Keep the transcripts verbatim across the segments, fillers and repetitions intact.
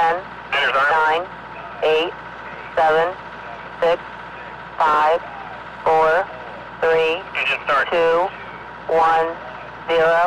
ten, nine, eight, seven, six, five, four, three, two, one, zero.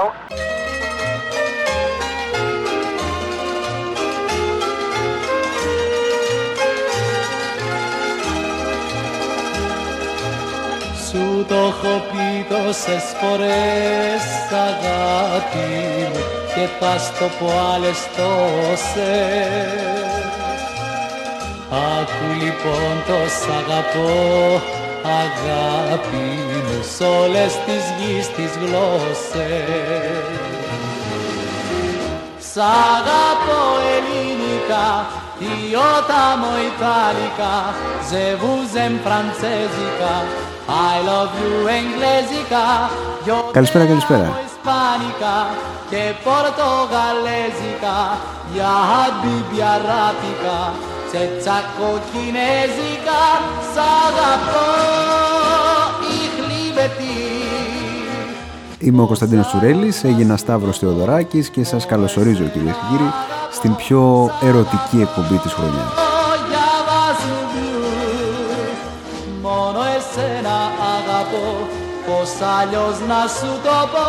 Σου το έχω πει τόσες φορές, αγάπη μου, και θα στο πω άλλες τόσες. Άκου λοιπόν τος αγαπώ, αγάπη μου, σ' όλες τις γης τις γλώσσες. Σ' αγαπώ ελληνικά, ιόταμο ιταλικά, ζεβούζεμ φραντσέζικα, I love you, εγγλέζικα. Καλησπέρα, καλησπέρα. Ισπανικά και πορτογαλέζικα, για χαμπίμπια αράπικα, τσετσακο κινέζικα. Σ' αγαπώ, ich liebe dich. Είμαι ο Κωνσταντίνος Τσουρέλης, έγινα Σταύρος Θεοδωράκης και σας καλωσορίζω, κυρίες και κύριοι, στην πιο ερωτική εκπομπή της χρονιάς. Πώς αλλιώς να σου το πω.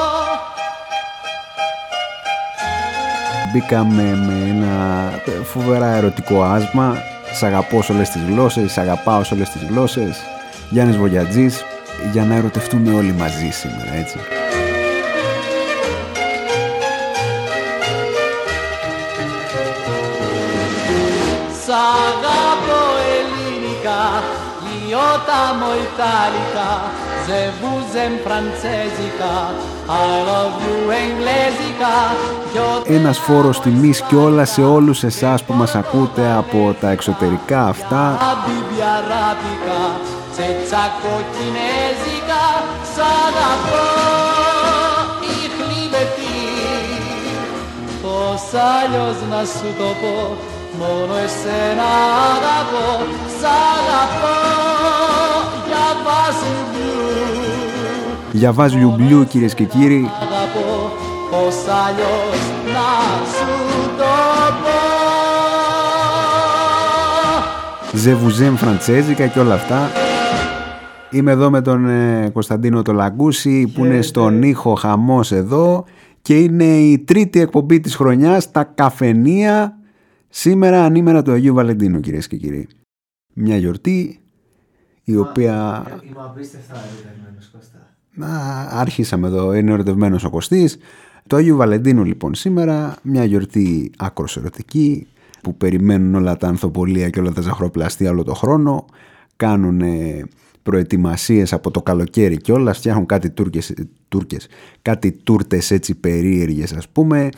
Μπήκαμε με ένα φοβερά ερωτικό άσμα. Σ' αγαπώ σε όλες τις γλώσσες, σ' αγαπάω σε όλες τις γλώσσες. Γιάννης Βογιατζής, για να ερωτευτούμε όλοι μαζί σήμερα, έτσι. Σ' αγαπώ ελληνικά, γιόταμο ιταλικά, ένας φόρος τιμής και όλα σε όλους εσάς που μας ακούτε από τα εξωτερικά αυτά. Για βάζου Ιουμπλιού, κυρίες και κύριοι. Ζεβουζέμ φραντσέζικα και όλα αυτά. Είμαι εδώ με τον ε, Κωνσταντίνο Τολαγκούση που είναι στον ήχο, χαμός εδώ. Και είναι η τρίτη εκπομπή της χρονιάς, τα καφενεία. Σήμερα ανήμερα του Αγίου Βαλεντίνου, κυρίες και κύριοι. Μια γιορτή η οποία... Είμαι απίστευτα ερωτευμένος, Κώστα. Να, αρχίσαμε εδώ, είναι ερωτευμένος ο Κωστής. Το Άγιο Βαλεντίνου λοιπόν σήμερα, μια γιορτή άκρως ερωτική που περιμένουν όλα τα ανθοπολία και όλα τα ζαχροπλαστεία όλο το χρόνο. Κάνουν προετοιμασίες από το καλοκαίρι και όλα, φτιάχνουν κάτι τούρκες, τούρκες, κάτι τούρτες έτσι περίεργες, ας πούμε.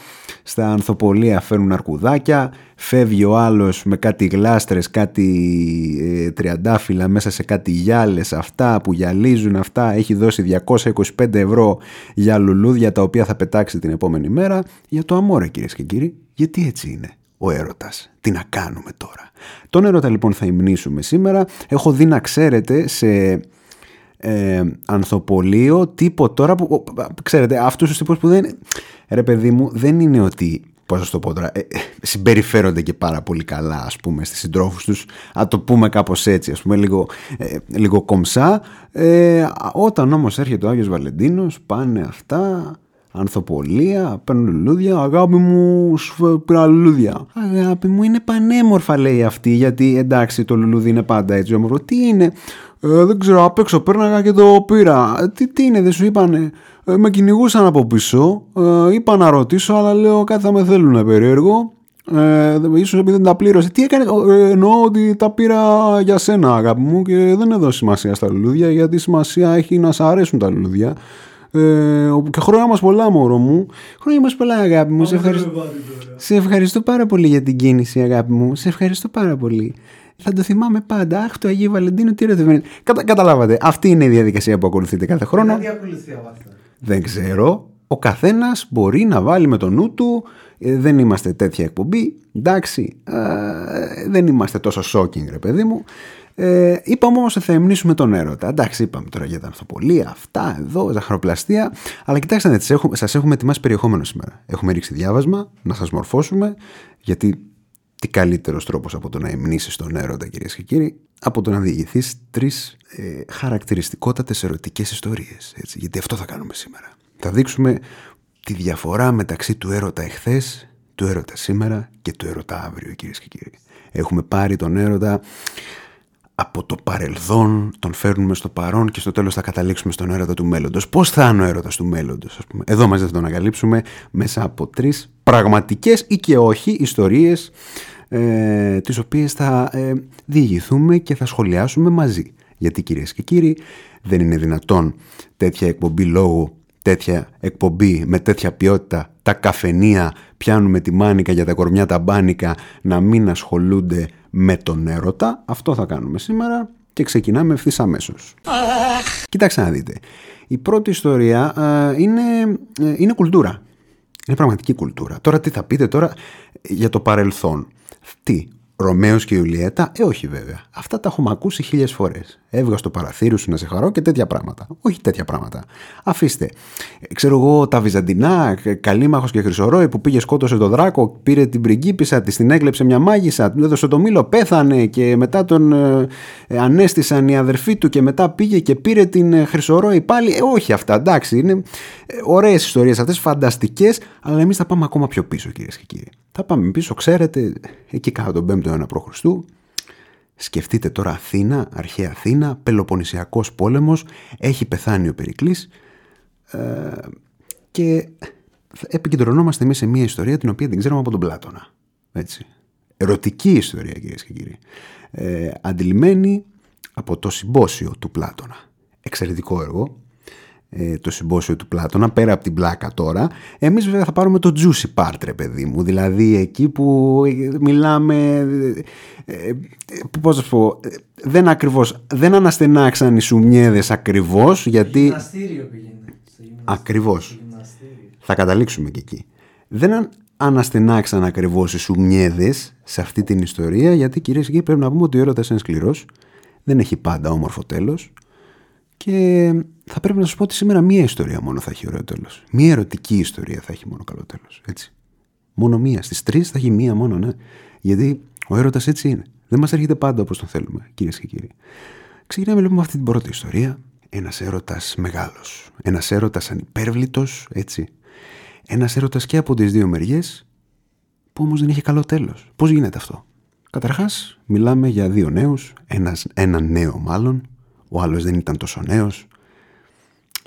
Στα ανθοπολία φέρνουν αρκουδάκια, φεύγει ο άλλος με κάτι γλάστρες, κάτι ε, τριαντάφυλλα μέσα σε κάτι γυάλες, αυτά που γυαλίζουν, αυτά. Έχει δώσει διακόσια είκοσι πέντε ευρώ για λουλούδια τα οποία θα πετάξει την επόμενη μέρα. Για το αμόρε, κυρίες και κύριοι, γιατί έτσι είναι ο έρωτας. Τι να κάνουμε τώρα. Τον έρωτα λοιπόν θα υμνήσουμε σήμερα. Έχω δει, να ξέρετε, σε ε, ανθοπολείο τύπο τώρα που, ξέρετε, αυτούς τους τύπους που δεν, ρε παιδί μου, δεν είναι ότι, πώς σας το πω τώρα, ε, συμπεριφέρονται και πάρα πολύ καλά, ας πούμε, στις συντρόφους τους, α το πούμε κάπως έτσι, ας πούμε, λίγο, ε, λίγο κομψά. Ε, όταν όμως έρχεται ο Άγιος Βαλεντίνος, πάνε αυτά ανθοπολία, παίρνουν λουλούδια. Αγάπη μου, σου πήρα λουλούδια. Αγάπη μου, είναι πανέμορφα, λέει αυτή. Γιατί εντάξει, το λουλούδι είναι πάντα έτσι όμορφο. Τι είναι, ε, δεν ξέρω, απ' έξω πέρναγα και το πήρα. Τι, τι είναι, δεν σου είπανε. Ε, με κυνηγούσαν από πίσω. Ε, είπα να ρωτήσω, αλλά λέω κάτι θα με θέλουνε περίεργο. Ε, ίσως επειδή δεν τα πλήρωσε. Τι έκανε, ε, εννοώ ότι τα πήρα για σένα, αγάπη μου, και δεν έδω σημασία στα λουλούδια, γιατί σημασία έχει να σ' αρέσουν τα λουλούδια. Ε, και χρόνια μας πολλά, μωρό μου. Χρόνια μας πολλά, αγάπη μου. Σε ευχαριστώ, σε ευχαριστώ πάρα πολύ για την κίνηση, αγάπη μου. Σε ευχαριστώ πάρα πολύ. Θα το θυμάμαι πάντα. Αχ, το Αγίου Βαλεντίνου, τι ερωτευμένο. Κατα, καταλάβατε, αυτή είναι η διαδικασία που ακολουθείτε κάθε χρόνο. Τι ακολουθεί από αυτό, δεν ξέρω. Ο καθένας μπορεί να βάλει με το νου του. Ε, δεν είμαστε τέτοια εκπομπή. Εντάξει. Ε, δεν είμαστε τόσο shocking, ρε παιδί μου. Ε, είπαμε όμως ότι θα εμνήσουμε τον έρωτα. Εντάξει, είπαμε τώρα για τα ανθοπολία, αυτά εδώ, ζαχαροπλαστεία. Αλλά κοιτάξτε, σας έχουμε ετοιμάσει περιεχόμενο σήμερα. Έχουμε ρίξει διάβασμα, να σας μορφώσουμε, γιατί τι τι καλύτερος τρόπος από το να εμνήσεις τον έρωτα, κυρίες και κύριοι, από το να διηγηθείς τρεις ε, χαρακτηριστικότατες ερωτικές ιστορίες. Έτσι, γιατί αυτό θα κάνουμε σήμερα. Θα δείξουμε τη διαφορά μεταξύ του έρωτα εχθές, του έρωτα σήμερα και του έρωτα αύριο, κυρίες και κύριοι. Έχουμε πάρει τον έρωτα από το παρελθόν, τον φέρνουμε στο παρόν και στο τέλος θα καταλήξουμε στον έρωτα του μέλλοντος. Πώς θα είναι ο έρωτας του μέλλοντος, ας πούμε. Εδώ μαζί θα τον ανακαλύψουμε μέσα από τρεις πραγματικές ή και όχι ιστορίες, ε, τις οποίες θα ε, διηγηθούμε και θα σχολιάσουμε μαζί. Γιατί, κυρίες και κύριοι, δεν είναι δυνατόν τέτοια εκπομπή λόγου, τέτοια εκπομπή με τέτοια ποιότητα, τα καφενεία πιάνουμε τη μάνικα για τα κορμιά τα μπάνικα, να μην ασχολούνται με τον έρωτα. Αυτό θα κάνουμε σήμερα και ξεκινάμε ευθύς αμέσως. Κοιτάξτε να δείτε. Η πρώτη ιστορία ε, είναι, ε, είναι κουλτούρα. Είναι πραγματική κουλτούρα. Τώρα τι θα πείτε τώρα για το παρελθόν. Τι, Ρωμαίος και Ιουλιέτα? Ε, όχι βέβαια. Αυτά τα έχουμε ακούσει χίλιες φορές. Έβγα στο παραθύρι σου να σε χαρώ και τέτοια πράγματα. Όχι τέτοια πράγματα. Αφήστε. Ξέρω εγώ, τα Βυζαντινά, Καλήμαχος και Χρυσορρόη που πήγε, σκότωσε τον Δράκο, πήρε την πριγκίπισσα, της την έκλεψε μια μάγισσα, του έδωσε το μήλο, πέθανε και μετά τον ε, ε, ανέστησαν οι αδερφοί του και μετά πήγε και πήρε την ε, Χρυσορρόη πάλι. Ε, όχι αυτά, εντάξει. Είναι ε, ωραίες ιστορίες αυτές, φανταστικές, αλλά εμείς θα πάμε ακόμα πιο πίσω, κυρίες και κύριοι. Θα πάμε πίσω, ξέρετε, εκεί κάτω τον πέμπτο αιώνα π.Χ. Σκεφτείτε τώρα Αθήνα, αρχαία Αθήνα, Πελοποννησιακός πόλεμος, έχει πεθάνει ο Περικλής ε, και επικεντρωνόμαστε εμείς σε μια ιστορία την οποία την ξέρουμε από τον Πλάτωνα. Έτσι. Ερωτική ιστορία, κυρίες και κύριοι. Ε, αντιλημμένη από το Συμπόσιο του Πλάτωνα. Εξαιρετικό έργο. Το Συμπόσιο του Πλάτωνα, πέρα από την πλάκα τώρα. Εμείς βέβαια θα πάρουμε το juicy part, ρε παιδί μου. Δηλαδή εκεί που μιλάμε, πώς θα πω, δεν ακριβώς, δεν αναστενάξαν οι σουμιέδες ακριβώς, γιατί γυμναστήριο πηγαίνουν. Ακριβώς. Θα καταλήξουμε και εκεί. Δεν αναστενάξαν ακριβώς οι σουμιέδες σε αυτή την ιστορία, γιατί κυρίες και κύριοι πρέπει να πούμε ότι ο έρωτας είναι σκληρός. Δεν έχει πάντα όμορφο τέλος. Και θα πρέπει να σας πω ότι σήμερα μία ιστορία μόνο θα έχει ωραίο τέλος. Μία ερωτική ιστορία θα έχει μόνο καλό τέλος. Έτσι. Μόνο μία. Στις τρεις θα έχει μία μόνο, ναι. Γιατί ο έρωτας έτσι είναι. Δεν μας έρχεται πάντα όπως τον θέλουμε, κυρίες και κύριοι. Ξεκινάμε λοιπόν με αυτή την πρώτη ιστορία. Ένας έρωτας μεγάλος. Ένας έρωτας ανυπέρβλητος, έτσι. Ένας έρωτας και από τις δύο μεριές, που όμως δεν είχε καλό τέλος. Πώς γίνεται αυτό? Καταρχάς, μιλάμε για δύο νέους. Ένας, ένα νέο μάλλον. Ο άλλος δεν ήταν τόσο νέος.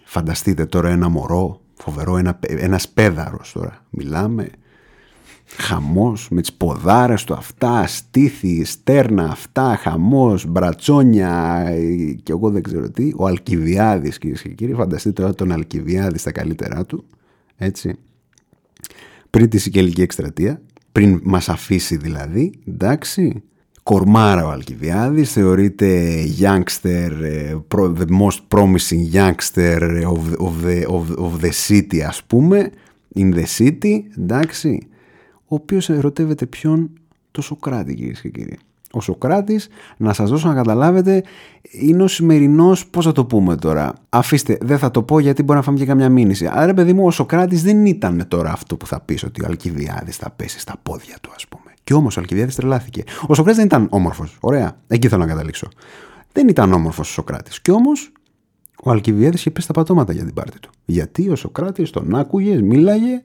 Φανταστείτε τώρα ένα μωρό, φοβερό, ένα, ένας πέδαρος τώρα. Μιλάμε, χαμός, με τις ποδάρες του αυτά, στήθη, στέρνα αυτά, χαμός, μπρατσόνια και εγώ δεν ξέρω τι. Ο Αλκιβιάδης, κυρίες και κύριοι, φανταστείτε τώρα τον Αλκιβιάδη στα καλύτερά του, έτσι. Πριν τη Σικελική εκστρατεία, πριν μας αφήσει δηλαδή, εντάξει. Κορμάρα ο Αλκιβιάδης, θεωρείται youngster, the most promising youngster of the, of, of the city, ας πούμε, in the city, εντάξει, ο οποίος ερωτεύεται ποιον? Το Σοκράτη, κυρίες και κύριοι. Ο Σοκράτης, να σας δώσω να καταλάβετε, είναι ο σημερινός, πώς θα το πούμε τώρα, αφήστε, δεν θα το πω γιατί μπορεί να φάμε και καμιά μήνυση, αλλά ρε παιδί μου, ο Σοκράτης δεν ήταν τώρα αυτό που θα πεις ότι ο Αλκιβιάδης θα πέσει στα πόδια του, ας πούμε. Και όμως ο Αλκιβιάδης τρελάθηκε. Ο Σοκράτης δεν ήταν όμορφος. Ωραία. Εκεί θέλω να καταλήξω. Δεν ήταν όμορφος ο Σοκράτης. Και όμως ο Αλκιβιάδης είχε πέσει στα πατώματα για την πάρτη του. Γιατί ο Σοκράτης τον άκουγε, μίλαγε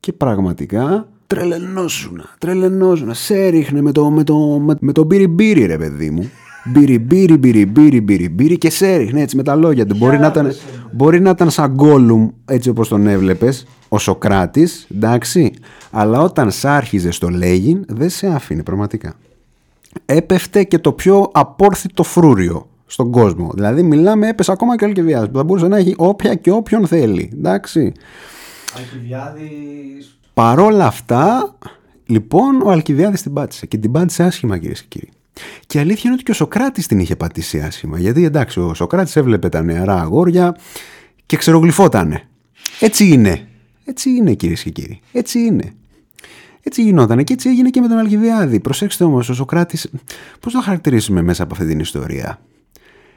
και πραγματικά τρελενόσουνα. Τρελενόσουνα. Σε έριχνε με το, με το, με, με το μπιριμπίρι, ρε παιδί μου. Μπιριμπίρι, μπιριμπίρι, μπιριμπίρι και σε έριχνε έτσι με τα λόγια του. Μπορεί, να ήταν, μπορεί να ήταν σαν Γκόλουμ έτσι όπως τον έβλεπες. Ο Σοκράτης, εντάξει, αλλά όταν σ' άρχιζε στο λέγειν, δεν σε άφηνε πραγματικά. Έπεφτε και το πιο απόρθητο φρούριο στον κόσμο. Δηλαδή, μιλάμε, έπεσε ακόμα και ο Αλκιβιάδης, που θα μπορούσε να έχει όποια και όποιον θέλει. Εντάξει. Αλκιβιάδης. Παρόλα αυτά, λοιπόν, ο Αλκιβιάδης την πάτησε. Και την πάτησε άσχημα, κυρίες και κύριοι. Και η αλήθεια είναι ότι και ο Σοκράτης την είχε πατήσει άσχημα. Γιατί, εντάξει, ο Σοκράτης έβλεπε τα νεαρά αγόρια και ξερογλυφότανε. Έτσι είναι. Έτσι είναι, κυρίες και κύριοι. Έτσι είναι. Έτσι γινότανε και έτσι έγινε και με τον Αλκιβιάδη. Προσέξτε όμως, ο Σοκράτης, πώς το χαρακτηρίσουμε μέσα από αυτή την ιστορία?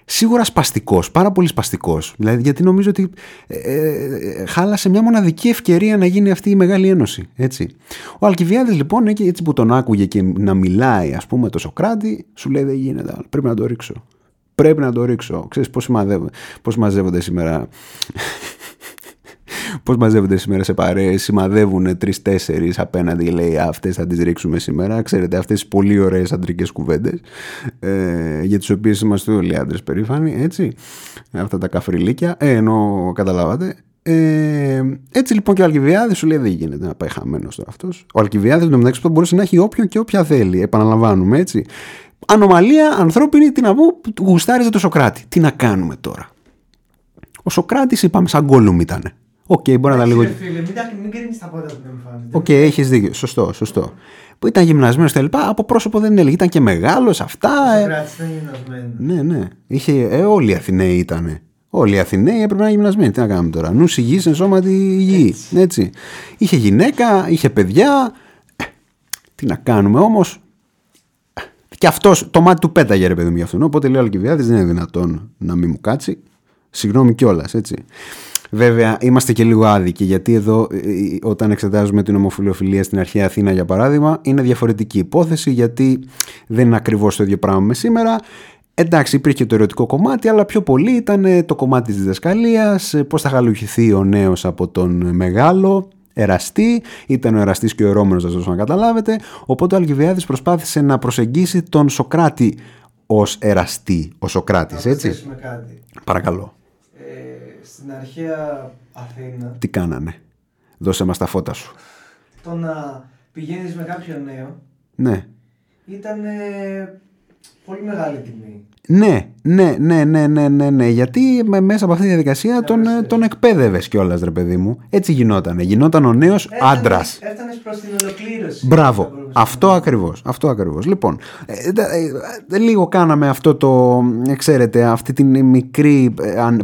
σίγουρα σπαστικός, πάρα πολύ σπαστικός. Δηλαδή, γιατί νομίζω ότι ε, ε, χάλασε μια μοναδική ευκαιρία να γίνει αυτή η μεγάλη ένωση. Έτσι. Ο Αλκιβιάδης λοιπόν, έτσι που τον άκουγε και να μιλάει, ας πούμε, το Σοκράτη, σου λέει δεν γίνεται, πρέπει να το ρίξω. Πρέπει να το ρίξω. Ξέρεις πώς, πώς μαζεύονται σήμερα... Πώς μαζεύονται σήμερα σε παρέες, σημαδεύουν τρεις-τέσσερις απέναντι, λέει αυτές θα τις ρίξουμε σήμερα. Ξέρετε, αυτές τις πολύ ωραίες αντρικές κουβέντες, ε, για τις οποίες είμαστε όλοι άντρες περήφανοι, έτσι. Αυτά τα καφριλίκια, ε, ενώ καταλάβατε. Ε, έτσι λοιπόν και ο Αλκιβιάδης σου λέει δεν γίνεται να πάει χαμένος τώρα αυτός. Ο Αλκιβιάδης το μεταξύ θα μπορούσε να έχει όποιον και όποια θέλει, επαναλαμβάνουμε έτσι. Ανομαλία ανθρώπινη, τι να πω, γουστάριζε το Σοκράτη. Τι να κάνουμε τώρα. Ο Σοκράτης, είπαμε, σαν Γκόλουμ ήτανε. Οκ, okay, μπορεί να τα λίγο. Φίλε, μην κρίνεις τα πόδια που δεν εμφανίζεται. Οκ, okay, έχεις δίκιο. Σωστό, σωστό. Που ήταν γυμνασμένος τα λοιπά, από πρόσωπο δεν έλεγε. Ήταν και μεγάλος, αυτά. Ο Σοκράτης ήταν γυμνασμένος. Ναι, ναι. Είχε, ε, όλοι οι Αθηναίοι ήτανε. Όλοι οι Αθηναίοι έπρεπε να είναι γυμνασμένοι. Τι να κάνουμε τώρα. Νους η γης, ενσώματι η γη. Έτσι. Έτσι. Είχε γυναίκα, είχε παιδιά. Ε, τι να κάνουμε όμως. Και αυτός το μάτι του πέταγε, ρε παιδί μου, γι' αυτόν. Οπότε λέει ο Αλκιβιάδης δεν είναι δυνατόν να μην μου κάτσει. Συγγνώμη κιόλας, έτσι. Βέβαια, είμαστε και λίγο άδικοι, γιατί εδώ, όταν εξετάζουμε την ομοφυλοφιλία στην αρχαία Αθήνα, για παράδειγμα, είναι διαφορετική υπόθεση, γιατί δεν είναι ακριβώς το ίδιο πράγμα με σήμερα. Εντάξει, υπήρχε το ερωτικό κομμάτι, αλλά πιο πολύ ήταν το κομμάτι της διδασκαλίας, πώς θα χαλουχηθεί ο νέος από τον μεγάλο εραστή. Ήταν ο εραστής και ο ερώμενος, να σας δώσω να καταλάβετε. Οπότε ο Αλκιβιάδης προσπάθησε να προσεγγίσει τον Σοκράτη ως εραστή, ο Σοκράτης, έτσι. Κάτι. Παρακαλώ. Στην αρχαία Αθήνα... Τι κάνανε. Δώσε μας τα φώτα σου. Το να πηγαίνεις με κάποιον νέο... Ναι. Ήταν πολύ μεγάλη τιμή. Ναι, ναι, ναι, ναι, ναι, ναι, ναι. Γιατί μέσα από αυτή τη διαδικασία τον, τον εκπαίδευες κιόλας, ρε παιδί μου. Έτσι γινότανε. Γινόταν ο νέος άντρας. Έφτανες προς την ολοκλήρωση. Μπράβο. Αυτό ακριβώς. Αυτό ακριβώς. Λοιπόν, λίγο κάναμε αυτό το, ξέρετε, αυτή την μικρή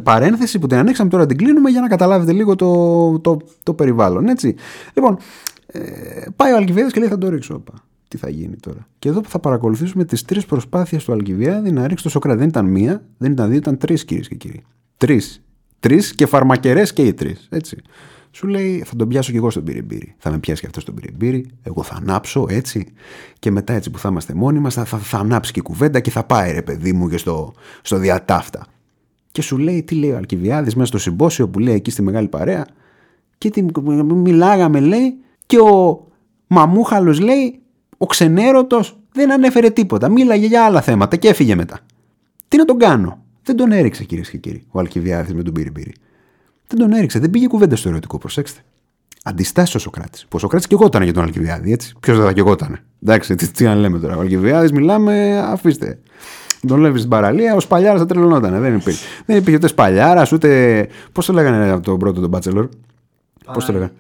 παρένθεση που την ανοίξαμε, τώρα την κλείνουμε για να καταλάβετε λίγο το, το, το περιβάλλον, έτσι. Λοιπόν, πάει ο Αλκιβιάδης και λέει θα το ρίξω, όπα. Τι θα γίνει τώρα. Και εδώ που θα παρακολουθήσουμε τις τρεις προσπάθειες του Αλκιβιάδη να ρίξει το Σοκράτη. Δεν ήταν μία, δεν ήταν δύο, ήταν τρεις, κυρίες και κύριοι. Τρεις. Τρεις και φαρμακερές και οι τρεις. Έτσι. Σου λέει, θα τον πιάσω κι εγώ στον πυριμπύρι. Θα με πιάσει κι αυτό στον πυριμπύρι. Εγώ θα ανάψω, έτσι. Και μετά, έτσι που θα είμαστε μόνοι μας, θα, θα, θα ανάψει και η κουβέντα και θα πάει, ρε παιδί μου, και στο, στο διατάφτα. Και σου λέει, τι λέει ο Αλκιβιάδης μέσα στο συμπόσιο που λέει εκεί στη μεγάλη παρέα. Και τι μιλάγαμε, λέει, και ο Μαμούχαλος λέει. Ο ξενέρωτος δεν ανέφερε τίποτα. Μίλαγε για άλλα θέματα και έφυγε μετά. Τι να τον κάνω. Δεν τον έριξε, κυρίες και κύριοι, ο Αλκιβιάδης με τον πυριμπύρι. Δεν τον έριξε. Δεν πήγε κουβέντα στο ερωτικό, προσέξτε. Αντιστάσεις ο Σοκράτης. Ο Σοκράτης και εγώ ήταν για τον Αλκιβιάδη, έτσι. Ποιος δεν θα και εγώ ήταν. Εντάξει, τι, τι να λέμε τώρα. Ο Αλκιβιάδης μιλάμε, αφήστε. Τον λέβει στην παραλία, ο Σπαλιάρας θα τρελωνόταν. Δεν υπήρχε, δεν υπήρχε ούτε Σπαλιάρας, ούτε. Πώς το λέγανε από τον πρώτο τον Μπάτσελορ. Πώς το λέγανε.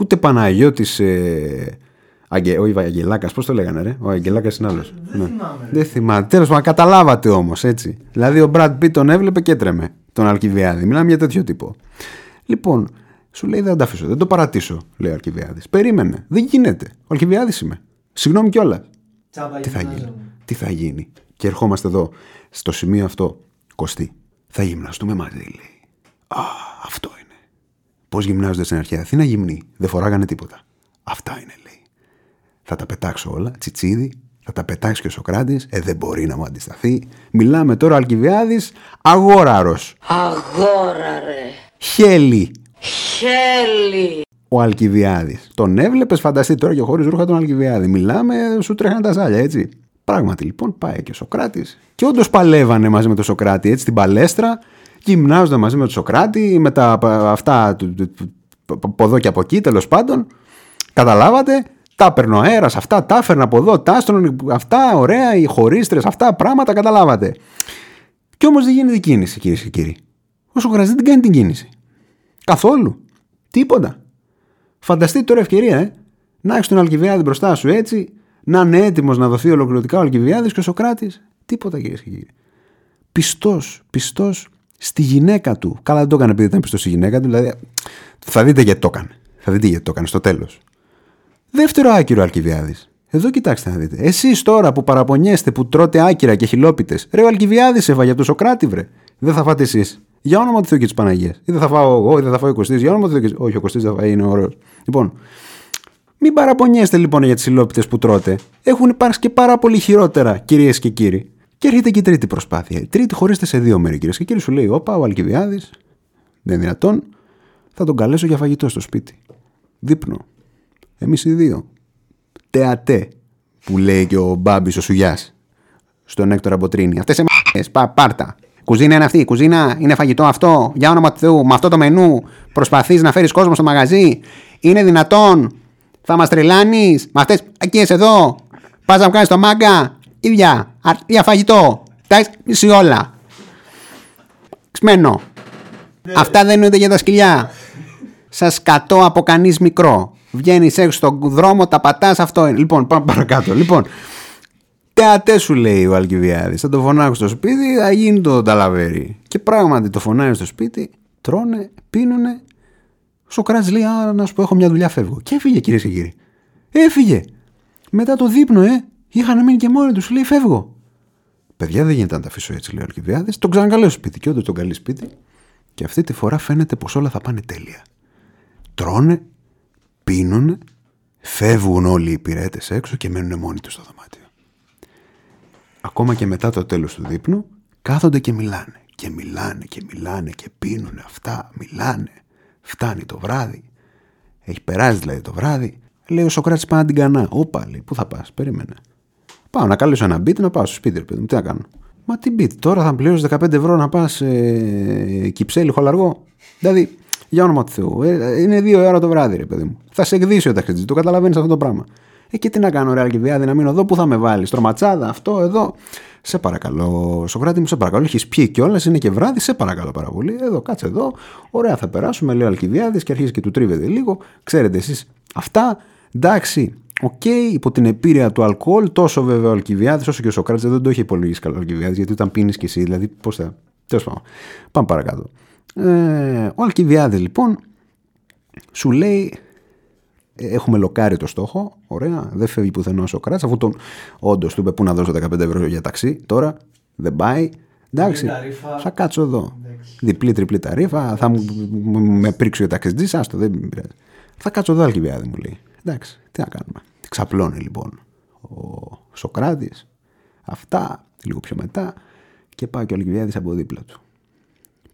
Ούτε Παναγιώτης. Ε... Αγγε, ο Αγγελάκας, πώς το λέγανε, ρε. Ο Αγγελάκας είναι άλλος. Δεν ναι. θυμάμαι. Δεν θυμάμαι. Τέλος πάντων, καταλάβατε όμως, έτσι. Δηλαδή, ο Μπραντ Πιτ τον έβλεπε και έτρεμε τον Αλκιβιάδη. Μιλάμε για τέτοιο τύπο. Λοιπόν, σου λέει δεν τα αφήσω, δεν το παρατήσω, λέει ο Αλκιβιάδης. Περίμενε. Δεν γίνεται. Ο Αλκιβιάδης είμαι. Συγγνώμη κιόλας. Τι θα γίνει. Τι θα γίνει. Και ερχόμαστε εδώ, στο σημείο αυτό, Κωστή. Θα γυμναστούμε μαζί, λέει. Α, αυτό είναι. Πώς γυμνάζονται στην αρχαία Αθήνα γυμνοί. Δεν φοράγανε τίποτα. Αυτά είναι, λέει. Θα τα πετάξω όλα, τσιτσίδι, θα τα πετάξει και ο Σοκράτης, ε, δεν μπορεί να μου αντισταθεί. Μιλάμε τώρα, Αλκιβιάδης, αγόραρος. Αγόραρε. Χέλη. Χέλη. Ο Αλκιβιάδης. Τον έβλεπες, φανταστεί τώρα και χωρίς ρούχα τον Αλκιβιάδη. Μιλάμε, σου τρέχανε τα ζάλια, έτσι. Πράγματι, λοιπόν, πάει και ο Σοκράτης. Και όντως παλεύανε μαζί με τον Σοκράτη, έτσι, στην παλέστρα. Γυμνάζονταν μαζί με τον Σοκράτη, με τα αυτά από εδώ και από εκεί, τέλος πάντων. Καταλάβατε. Τα παίρνω ο αέρας, αυτά, τα έφερνα από εδώ, τα άστρον, αυτά, ωραία, οι χωρίστρες, αυτά πράγματα, καταλάβατε. Κι όμως δεν γίνεται κίνηση, κυρίες και κύριοι. Ο Σοκράτης δεν την κάνει την κίνηση. Καθόλου. Τίποτα. Φανταστείτε τώρα ευκαιρία, ε. Να έχεις τον Αλκιβιάδη μπροστά σου, έτσι, να είναι έτοιμος να δοθεί ολοκληρωτικά ο Αλκιβιάδης και ο Σοκράτης. Τίποτα, κυρίες και κύριοι. Πιστός, πιστός στη γυναίκα του. Καλά, δεν το έκανε επειδή ήταν πιστός στη γυναίκα του, δηλαδή. Θα δείτε γιατί το έκανε. Θα δείτε γιατί το έκανε στο τέλος. Δεύτερο άκυρο Αλκιβιάδης. Εδώ κοιτάξτε να δείτε. Εσείς τώρα που παραπονιέστε, που τρώτε άκυρα και χιλόπιτες, ρε ο Αλκιβιάδης έφαγε από τον Σοκράτη, βρε. Δεν θα φάτε εσείς. Για όνομα του Θεού και της Παναγίας. Ή δεν θα φάω εγώ, ή δεν θα φάω ο Κωστής. Για όνομα του Θεού και... Όχι, ο Κωστής θα φάει, είναι ωραίος. Λοιπόν, μην παραπονιέστε λοιπόν για τις χιλόπιτες που τρώτε. Έχουν υπάρξει και πάρα πολύ χειρότερα, κυρίες και κύριοι. Και έρχεται και η τρίτη προσπάθεια. Η τρίτη χωρίζεται σε δύο μέρη, κυρίες και κύριοι. Σου λέει, όπα, ο Αλκιβιάδης, δεν είναι δυνατόν, θα τον καλέσω για φαγητό στο σπίτι. Δείπνο. Εμείς οι δύο. Τεατέ, που λέει και ο Μπάμπης ο Σουγιάς στον Έκτορα Μποτρίνη. Αυτές εμάς, πα, πάρτα. Κουζίνα είναι αυτή, κουζίνα είναι φαγητό αυτό. Για όνομα του Θεού, με αυτό το μενού προσπαθείς να φέρεις κόσμο στο μαγαζί. Είναι δυνατόν, θα μας τρελάνεις. Μα αυτές, ακίες εδώ. Πας να βγάλεις το μάγκα. Ίδια, αρτία φαγητό. Τάξ, μισή όλα. Ξμένο. Αυτά δεν είναι για τα σκυλιά. Σας κατώ από κανείς μικρό. Βγαίνεις έξω στον δρόμο, τα πατάς, αυτό είναι. Λοιπόν, πάμε παρακάτω. Λοιπόν, τεατέ σου λέει ο Αλκιβιάδης. Θα το φωνάξω στο σπίτι, θα γίνει το ταλαβέρι. Και πράγματι το φωνάζει στο σπίτι, τρώνε, πίνουνε. Ο Σοκράτης λέει: Α, να σου πω, έχω μια δουλειά, φεύγω. Και έφυγε, κυρίες και κύριοι. Έφυγε. Μετά το δείπνο, ε, είχαν μείνει και μόνοι του. Λέει: Φεύγω. Παιδιά, δεν γίνεται να τα αφήσω έτσι, λέει ο Αλκιβιάδης. Τον ξανακαλέω σπίτι. Και όντως τον καλεί σπίτι. Και αυτή τη φορά φαίνεται πως όλα θα πάνε τέλεια. Τρώνε. Πίνουν, φεύγουν όλοι οι υπηρέτες έξω και μένουν μόνοι τους στο δωμάτιο. Ακόμα και μετά το τέλος του δείπνου, κάθονται και μιλάνε. Και μιλάνε και μιλάνε και πίνουν αυτά, μιλάνε. Φτάνει το βράδυ. Έχει περάσει δηλαδή το βράδυ. Λέει ο Σοκράτης, πάω να την κανά. Όπα, λέει, πού θα πας, περίμενε. Πάω να καλέσω ένα beat, να πάω στο σπίτι, ρε παιδί μου, τι να κάνω. Μα τι beat, τώρα θα πληρώσεις δεκαπέντε ευρώ να πας ε, Κυψέλη, Χολαργό. Δηλαδή. Για όνομα του Θεού. Ε, είναι δύο ώρα το βράδυ, ρε παιδί μου. Θα σε εκδίσει ο ταξιτζής. Το καταλαβαίνεις αυτό το πράγμα. Ε, και τι να κάνω, ρε Αλκιβιάδη, να μείνω εδώ, πού θα με βάλεις, τροματσάδα, αυτό, εδώ. Σε παρακαλώ, Σοκράτη μου, σε παρακαλώ. Έχεις πιει κιόλας, είναι και βράδυ, σε παρακαλώ πάρα πολύ. Εδώ, κάτσε εδώ. Ωραία, θα περάσουμε, λέει ο Αλκιβιάδης και αρχίζει και του τρίβεται λίγο. Ξέρετε εσείς αυτά. Εντάξει, οκ, okay, υπό την επίρρεια του αλκοόλ, τόσο βέβαια ο Αλκιβιάδης όσο και ο Σοκράτης δεν το είχε υπολογίσει καλά ο Αλκιβιάδης, γιατί όταν πίνεις κι εσύ, δηλαδή πώς θα. Τέλος πάντων. Πάμε παρακάτω. Ε, ο Αλκιβιάδης λοιπόν σου λέει: Έχουμε λοκάρει το στόχο. Ωραία, δεν φεύγει πουθενά ο Σοκράτης. Αφού τον όντως του είπε: Πού να δώσω δεκαπέντε ευρώ για ταξί, τώρα δεν πάει. Εντάξει, θα κάτσω εδώ. Διπλή-τριπλή ταρήφα. Θα μου με πρίξει ο ταξιτζής. Άστο, δεν με πειράζει. Θα κάτσω εδώ, Αλκιβιάδη μου λέει. Εντάξει, τι να κάνουμε. Ξαπλώνει λοιπόν ο Σοκράτης. Αυτά, λίγο πιο μετά. Και πάει και ο Αλκιβιάδης από δίπλα του.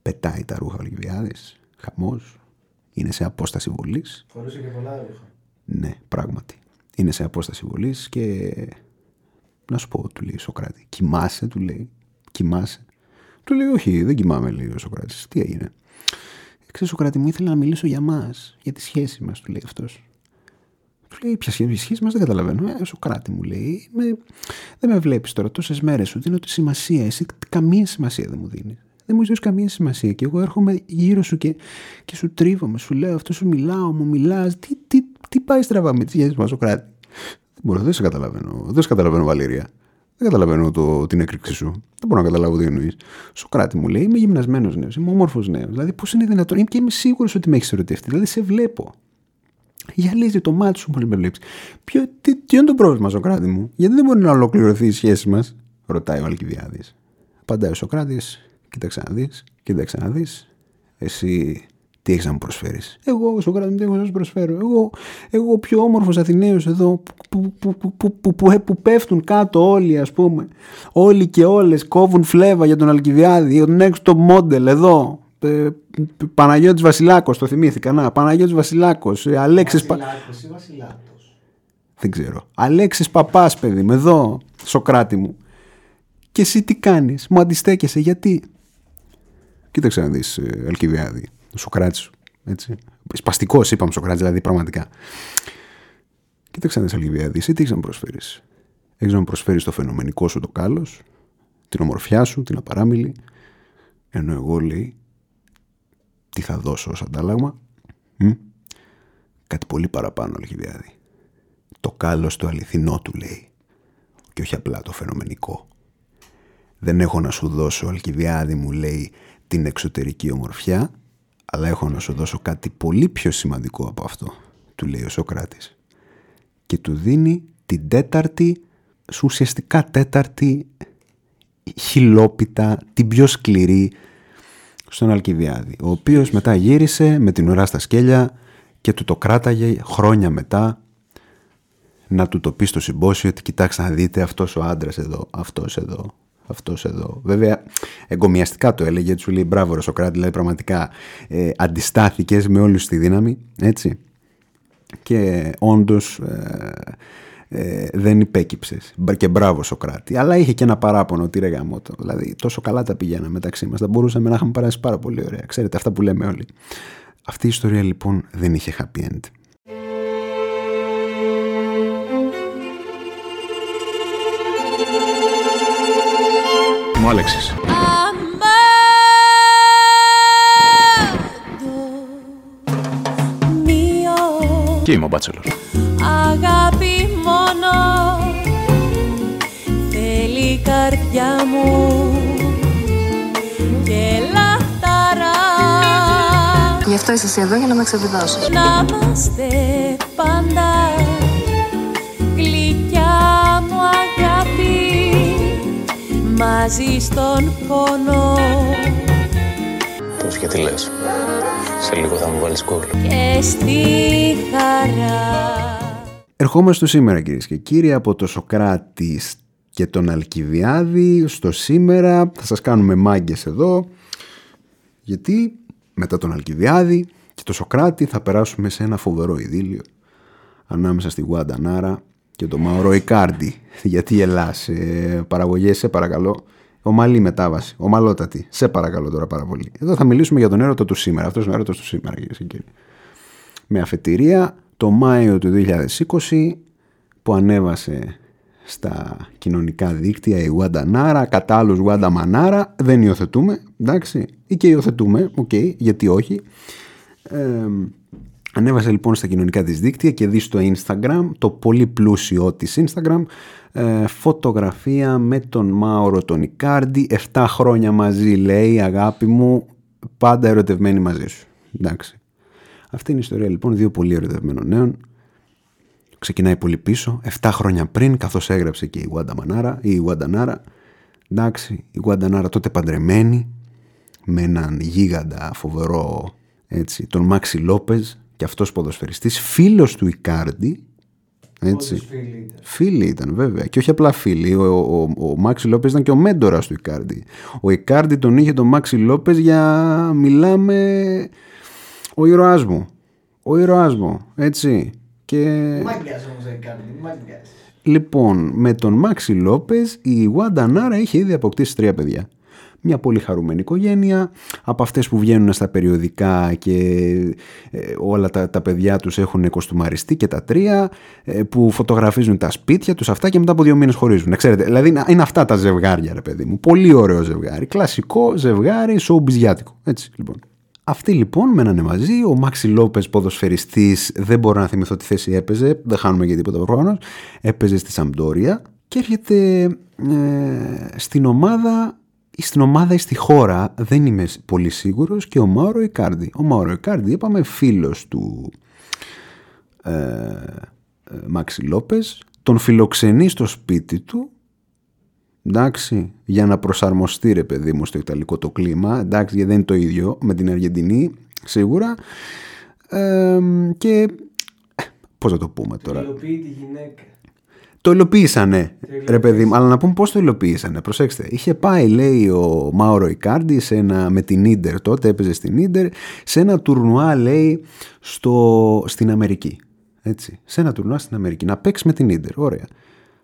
Πετάει τα ρούχα ο Αλκιβιάδης, χαμός, είναι σε απόσταση βολής. Φορούσε και πολλά ρούχα. Ναι, πράγματι. Είναι σε απόσταση βολής και να σου πω, του λέει ο Σοκράτη, κοιμάσαι, του λέει, κοιμάσαι. Του λέει, όχι, δεν κοιμάμαι, λέει ο Σοκράτης. Τι έγινε. Ξέρεις, Σοκράτη μου, ήθελα να μιλήσω για μας, για τη σχέση μας, του λέει αυτός. Του λέει, ποια σχέση, σχέση μας, δεν καταλαβαίνω. Ε, Σοκράτη μου λέει, με, δεν με βλέπεις τώρα, τόσες μέρες σου δίνω τη σημασία, εσύ καμία σημασία δεν μου δίνεις. Δεν μου ζητούσε καμία σημασία. Και εγώ έρχομαι γύρω σου και, και σου τρίβομαι, σου λέω αυτό, σου μιλάω, μου μιλάς. Τι, τι, τι πάει στραβά με τις σχέσεις μας, Σοκράτη. Δεν μπορώ, δεν σε καταλαβαίνω. Δεν σε καταλαβαίνω, Βαλήρια. Δεν καταλαβαίνω το, την έκρηξη σου. Δεν μπορώ να καταλάβω τι εννοείς. Σοκράτη μου λέει: Είμαι γυμνασμένος νέος, είμαι όμορφος νέος. Δηλαδή, πώς είναι δυνατόν, είμαι και είμαι σίγουρος ότι με έχεις ερωτευτεί. Δηλαδή, σε βλέπω. Γυαλίζει το μάτι σου πολύ με βλέπει. Ποιο τι, τι είναι το πρόβλημα, Σοκράτη μου, γιατί δεν μπορεί να ολοκληρωθεί η σχέση μας, ρωτάει ο Αλκιβιάδης. Απαντάει ο Σοκράτης. Κοίταξε να δεις, κοίταξε να δεις, εσύ τι έχεις να μου προσφέρεις. Εγώ, Σοκράτη μου, τι έχω να σου προσφέρω. Εγώ, εγώ πιο όμορφος Αθηναίος εδώ, που, που, που, που, που, που, που πέφτουν κάτω όλοι, ας πούμε. Όλοι και όλες κόβουν φλέβα για τον Αλκιβιάδη, για τον έξω μόντελ εδώ. Ε, Παναγιώτης Βασιλάκος, το θυμήθηκα, να, Παναγιώτης Βασιλάκος, ε, Αλέξης Βασιλάκος ή Βασιλάκος. Δεν ξέρω. Αλέξης Παπάς, παιδί μου, εδώ, Σοκράτη μου. Και εσύ τι κάνεις, μου αντιστέκεσαι, γιατί. Κοίταξε να δεις, Αλκιβιάδη, ο Σοκράτης, έτσι. Σπαστικός είπαμε Σοκράτης, δηλαδή πραγματικά. Κοίταξε να δεις, Αλκιβιάδη, εσύ τι έχεις να μου προσφέρεις. Έχεις να μου προσφέρεις το φαινομενικό σου το κάλος, την ομορφιά σου, την απαράμιλη. Ενώ εγώ, λέει, τι θα δώσω ως αντάλλαγμα. Μ? Κάτι πολύ παραπάνω, Αλκιβιάδη. Το κάλος το αληθινό του, λέει. Και όχι απλά το φαινομενικό. Δεν έχω να σου δώσω, Αλκιβιάδη μου, λέει, την εξωτερική ομορφιά, αλλά έχω να σου δώσω κάτι πολύ πιο σημαντικό από αυτό, του λέει ο Σοκράτης. Και του δίνει την τέταρτη, σου ουσιαστικά τέταρτη χιλόπιτα, την πιο σκληρή, στον Αλκιβιάδη, ο οποίος μετά γύρισε με την ουρά στα σκέλια και του το κράταγε χρόνια μετά να του το πει στο συμπόσιο ότι κοιτάξτε να δείτε, αυτός ο άντρας εδώ, αυτός εδώ, αυτός εδώ. Βέβαια εγκομιαστικά το έλεγε, σου λέει μπράβο ρε Σοκράτη, δηλαδή πραγματικά ε, αντιστάθηκες με όλους τη δύναμη, έτσι, και όντως ε, Ε, δεν υπέκυψες και μπράβο Σοκράτη, αλλά είχε και ένα παράπονο ότι ρε γαμώτο, δηλαδή τόσο καλά τα πηγαίναμε μεταξύ μας, θα μπορούσαμε να είχαμε περάσει πάρα πολύ ωραία, ξέρετε αυτά που λέμε όλοι. Αυτή η ιστορία λοιπόν δεν είχε happy end. Είμαι ο Άλεξης. Και είμαι ο Μπάτσελος. Αγάπη μόνο θέλει η καρδιά μου και λαχταρά. Γι' αυτό είσαι εσύ εδώ, για να με ξεβιδώσεις. Να είμαστε πάντα γλυκιά μου αγάπη, μαζί στον πόνο. Πώς και τι λες, σε λίγο θα μου βάλεις κόλλο. Και στη χαρά. Ερχόμαστε σήμερα κυρίες και κύριοι, από το Σοκράτη και τον Αλκιβιάδη στο σήμερα. Θα σας κάνουμε μάγκες εδώ, γιατί μετά τον Αλκιβιάδη και τον Σοκράτη θα περάσουμε σε ένα φοβερό ειδήλιο ανάμεσα στη Γουαντανάρα και τον Μαουρό Ικάρντι. Γιατί γελάς, ε, παραγωγές, σε παρακαλώ. Ομαλή μετάβαση, ομαλότατη, σε παρακαλώ τώρα πάρα πολύ. Εδώ θα μιλήσουμε για τον έρωτα του σήμερα. Αυτός είναι ο έρωτας του σήμερα κυρίες και κύριοι. Με αφετηρία το Μάιο του είκοσι είκοσι, που ανέβασε στα κοινωνικά δίκτυα η Γουαντανάρα, κατά άλλους Γουανταμανάρα, δεν υιοθετούμε, εντάξει, ή και υιοθετούμε, οκ, okay, γιατί όχι. Ε, ανέβασε λοιπόν στα κοινωνικά της δίκτυα και δει στο Instagram, το πολύ πλούσιο της Instagram, ε, φωτογραφία με τον Μάωρο τον Ικάρντι, εφτά χρόνια μαζί, λέει, αγάπη μου, πάντα ερωτευμένη μαζί σου, εντάξει. Αυτή είναι η ιστορία λοιπόν δύο πολύ ερωτευμένων νέων. Ξεκινάει πολύ πίσω, εφτά χρόνια πριν, καθώς έγραψε και η Γουανταμανάρα, ή η Γουαντανάρα. Εντάξει, η Γουαντανάρα τότε παντρεμένη, με έναν γίγαντα φοβερό, έτσι, τον Μάξι Λόπεζ, και αυτός ποδοσφαιριστής, φίλος του Ικάρντι. Έτσι. Φίλοι ήταν. Φίλοι ήταν βέβαια, και όχι απλά φίλοι. Ο, ο, ο, ο Μάξι Λόπεζ ήταν και ο μέντορας του Ικάρντι. Ο Ικάρντι τον είχε τον Μάξι Λόπεζ για, μιλάμε... Ο ήρωάς μου. Ο ήρωάς μου. Έτσι. Και... Μάγκιας όμως δεν κάνει. Μάγκιας. Λοιπόν, με τον Μάξι Λόπεζ η Γουαντανάρα είχε ήδη αποκτήσει τρία παιδιά. Μια πολύ χαρούμενη οικογένεια. Από αυτές που βγαίνουν στα περιοδικά και ε, όλα τα, τα παιδιά τους έχουν κοστούμαριστεί και τα τρία. Ε, που φωτογραφίζουν τα σπίτια τους αυτά και μετά από δύο μήνες χωρίζουν. Ξέρετε, δηλαδή είναι αυτά τα ζευγάρια, ρε παιδί μου. Πολύ ωραίο ζευγάρι. Κλασικό ζευγάρι, σοουμπιζιάτικο. Έτσι λοιπόν. Αυτοί λοιπόν μένανε μαζί, ο Μάξι Λόπεζ ποδοσφαιριστής, δεν μπορώ να θυμηθώ τι θέση έπαιζε, δεν χάνουμε για τίποτα προφανώς, έπαιζε στη Σαμπντόρια και έρχεται ε, στην ομάδα ή στην ομάδα ή στη χώρα, δεν είμαι πολύ σίγουρος, και ο Μάουρο Ικάρντι. Ο Μάουρο Ικάρντι, είπαμε, φίλος του ε, ε, Μάξι Λόπεζ, τον φιλοξενεί στο σπίτι του. Εντάξει, για να προσαρμοστεί ρε παιδί μου στο ιταλικό το κλίμα, εντάξει, γιατί δεν είναι το ίδιο με την Αργεντινή σίγουρα, ε, και πώς θα το πούμε τώρα, το υλοποιεί τη γυναίκα, το υλοποίησανε ρε παιδί μου, αλλά να πούμε πώς το υλοποίησανε, προσέξτε, είχε πάει λέει ο Μάουρο Ικάρντι σε ένα, με την Ίντερ, τότε έπαιζε στην Ίντερ, σε ένα τουρνουά λέει στο, στην Αμερική, έτσι, σε ένα τουρνουά στην Αμερική να παίξει με την Ίντερ, ωραία.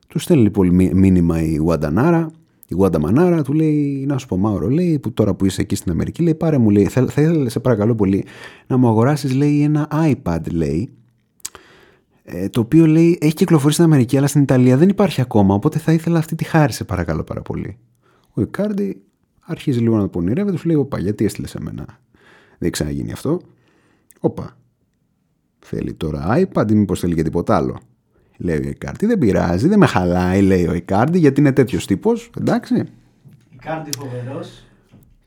Του στέλνει λοιπόν μήνυμα η Γουαντανάρα, η Γουανταμανάρα, του λέει, να σου πω Μάουρο, λέει, που τώρα που είσαι εκεί στην Αμερική, λέει, πάρε μου, λέει, θα, θα ήθελα, σε παρακαλώ πολύ, να μου αγοράσεις, λέει, ένα iPad, λέει, ε, το οποίο, λέει, έχει κυκλοφορήσει στην Αμερική, αλλά στην Ιταλία δεν υπάρχει ακόμα, οπότε θα ήθελα αυτή τη χάρη, σε παρακαλώ πάρα πολύ. Ο Ικάρντι αρχίζει λίγο να το πονηρεύεται, του λέει, όπα, γιατί έστειλες εμένα, δεν ξαναγίνει αυτό. Όπα, θέλει τώρα iPad ή μήπως θέλει και τίποτα άλλο. Λέει ο Ικάρντι, δεν πειράζει, δεν με χαλάει, λέει ο Ικάρντι, γιατί είναι τέτοιος τύπος, εντάξει. Ικάρντι φοβερός.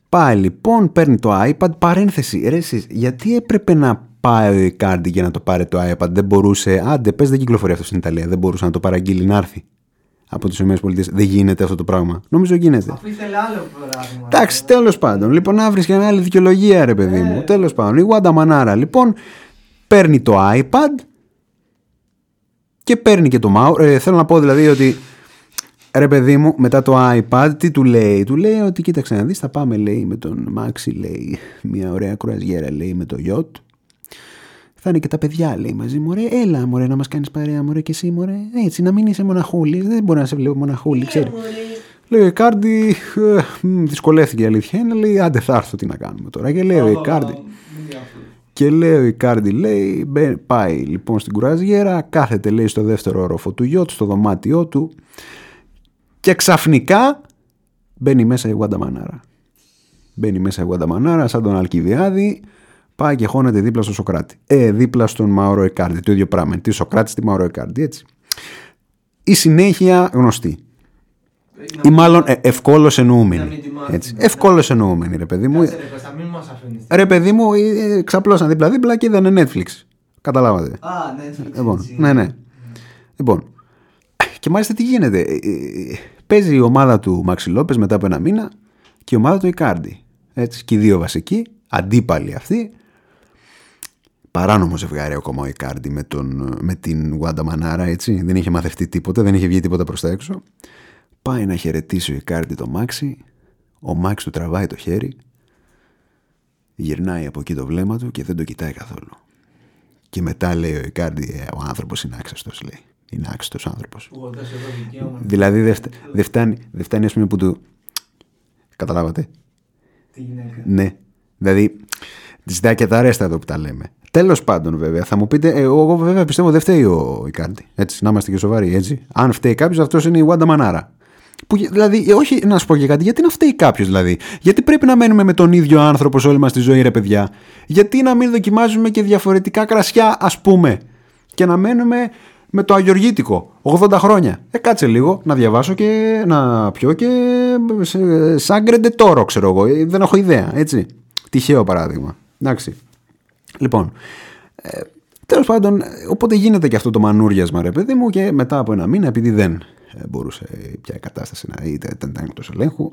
Πάει λοιπόν, παίρνει το iPad, παρένθεση, ρε εσείς, γιατί έπρεπε να πάει ο Ικάρντι για να το πάρει το iPad. Δεν μπορούσε, άντε πες δεν κυκλοφορεί αυτό στην Ιταλία, δεν μπορούσε να το παραγγείλει να έρθει από τις ΗΠΑ. Δεν γίνεται αυτό το πράγμα. Νομίζω γίνεται. Αφού ήθελε άλλο πράγμα. Εντάξει, τέλος πάντων. Λοιπόν, να βρεις και μια άλλη δικαιολογία, ρε παιδί ε. μου. Τέλος πάντων. Η Γουάντα Μανάρα, λοιπόν, παίρνει το iPad και παίρνει και το mouse. Ε, θέλω να πω δηλαδή ότι, ρε παιδί μου, μετά το iPad, τι του λέει. Του λέει ότι κοίταξε να δεις, θα πάμε, λέει, με τον Μάξι, λέει, μια ωραία κρουαζιέρα, λέει, με το yacht. Θα είναι και τα παιδιά, λέει, μαζί μου, ρε, έλα, μωρέ, να μας κάνεις παρέα, μωρέ, και εσύ, μωρέ, έτσι, να μην είσαι μοναχούλη, δεν μπορεί να σε βλέπω μοναχούλη, ξέρει. Λέει ο Ικάρντι, δυσκολεύτηκε η αλήθεια, είναι, λέει, άντε θα έρθω, τι να κάνουμε τώρα, και λέει ο Ικάρντι. Και λέει ο Ικάρντι, λέει, πάει λοιπόν στην κουραζιέρα, κάθεται, λέει, στο δεύτερο όροφο του γιότ, στο δωμάτιό του, και ξαφνικά μπαίνει μέσα η Γουάντα Μανάρα. Μπαίνει μέσα η Γουάντα Μανάρα, σαν τον Αλκιβιάδη. Πάει και χώνεται δίπλα στο Σοκράτη. Ε, δίπλα στον Μαόρο Ικάρντι. Το ίδιο πράγμα. Τι Σοκράτη, τι Μαόρο Ικάρντι, έτσι. Η συνέχεια γνωστή. Να ή μάλλον ε, ευκόλως εννοούμενη. Ευκόλως εννοούμενη, ρε παιδί μου. Κάτσε, ρε, θα μην μας αφήνεις. Ρε παιδί μου, ε, ε, ξαπλώσαν δίπλα-δίπλα και είδανε Netflix. Καταλάβατε. Α, Netflix. Λοιπόν, έτσι. Ναι, ναι. Mm. Λοιπόν. Και μάλιστα τι γίνεται. Ε, ε, παίζει η ομάδα του Μάξι Λόπες μετά από ένα μήνα και η ομάδα του Ικάρντι. Έτσι. Και οι δύο βασικοί, αντίπαλοι αυτοί. Παράνομο ζευγάρι ακόμα ο Ικάρντι με, τον, με την Γουάντα Μανάρα, έτσι. Δεν είχε μαθευτεί τίποτα, δεν είχε βγει τίποτα προς τα έξω. Πάει να χαιρετήσει ο Ικάρντι το Μάξι, ο Μάξι του τραβάει το χέρι, γυρνάει από εκεί το βλέμμα του και δεν το κοιτάει καθόλου. Και μετά λέει ο Ικάρντι, ο άνθρωπος είναι άξαστος, λέει. Είναι άξαστος άνθρωπος. Δηλαδή δεν δε φτάνει, δε φτάνει, ας πούμε, που του. Καταλάβατε. Τι γυναίκα. Ναι. Δηλαδή, ζητάει και τα αρέστα εδώ που τα λέμε. Τέλος πάντων, βέβαια, θα μου πείτε, εγώ βέβαια πιστεύω δεν φταίει ο Ικάρντι. Έτσι, να είμαστε και σοβαροί, έτσι. Αν φταίει κάποιος, αυτός είναι η Γουάντα Μανάρα. Που, δηλαδή, όχι, να σου πω και κάτι, γιατί να φταίει κάποιος, δηλαδή. Γιατί πρέπει να μένουμε με τον ίδιο άνθρωπο σε όλη μας τη ζωή, ρε παιδιά. Γιατί να μην δοκιμάζουμε και διαφορετικά κρασιά, ας πούμε. Και να μένουμε με το αγιοργίτικο ογδόντα χρόνια. Ε, κάτσε λίγο, να διαβάσω και να πιω και. Σαν Γκρεντετόρο, ξέρω εγώ. Δεν έχω ιδέα, έτσι. Τυχαίο παράδειγμα. Εντάξει. Λοιπόν, ε, τέλος πάντων, οπότε γίνεται και αυτό το μανούριασμα, ρε παιδί μου, και μετά από ένα μήνα, επειδή δεν ε, μπορούσε πια η κατάσταση να ήταν, ήταν εκτός ελέγχου,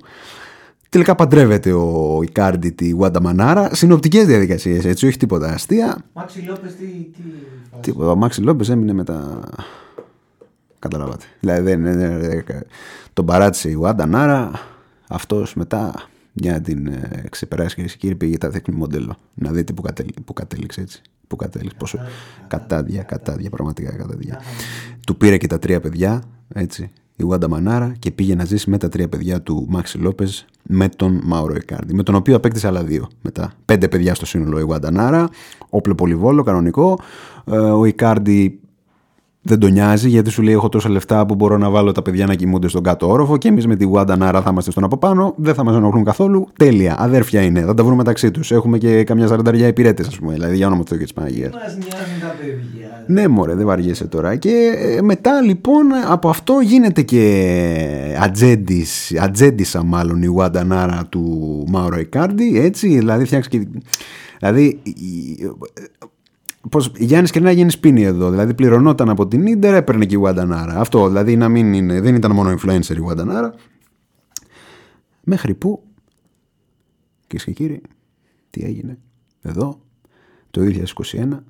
τελικά παντρεύεται ο Ικάρντι τη Γουάντα Μανάρα. Συνοπτικές διαδικασίες, έτσι, όχι τίποτα αστεία. Μάξι Λόπες, τι. τι... Τίποτα. Ο Μάξι Λόπες έμεινε με τα. Καταλάβατε. Δηλαδή, δεν, δεν, δεν, δεν, τον παράτησε η Γουάντα Μανάρα, αυτός μετά. Για να την ε, ξεπεράσει, κυρίες και κύριοι, πήγε τα τέχνη μοντέλο. Να δείτε που, κατέλη, που κατέληξε, έτσι. Που κατέληξε. Πόσο. Κατάδια, κατάδια, πραγματικά κατάδια. Του πήρε και τα τρία παιδιά, έτσι, η Γουάντα Μανάρα, και πήγε να ζήσει με τα τρία παιδιά του Μάξι Λόπες με τον Μάουρο Ικάρντι. Με τον οποίο απέκτησε άλλα δύο μετά. Πέντε παιδιά στο σύνολο η Γουάντα Μανάρα. Όπλο πολυβόλο, κανονικό. Ε, ο Ικάρντι δεν τον νοιάζει, γιατί σου λέει: έχω τόσα λεφτά που μπορώ να βάλω τα παιδιά να κοιμούνται στον κάτω όροφο, και εμείς με τη Γουάντα Μανάρα θα είμαστε στον από πάνω, δεν θα μας ενοχλούν καθόλου. Τέλεια, αδέρφια είναι, θα τα βρούμε μεταξύ τους. Έχουμε και καμιά σαρανταριά υπηρέτες, ας πούμε, δηλαδή για όνομα του Θεού και της Παναγίας. Μας νοιάζουν τα παιδιά. Ναι, μωρέ, δεν βαριέσαι τώρα. Και μετά λοιπόν από αυτό γίνεται και ατζέντισα, μάλλον η Γουάντα Μανάρα του Μάουρο Ικάρντι, έτσι, δηλαδή φτιάξει και. Δηλαδή. Πως, Γιάννης Κρινά γίνει σπίνι εδώ. Δηλαδή πληρωνόταν από την Ίντερ, έπαιρνε και η Γουάντα Μανάρα. Αυτό δηλαδή να μην είναι, δεν ήταν μόνο influencer η Γουάντα Μανάρα. Μέχρι που, κυρίες και κύριοι, τι έγινε εδώ το είκοσι είκοσι ένα,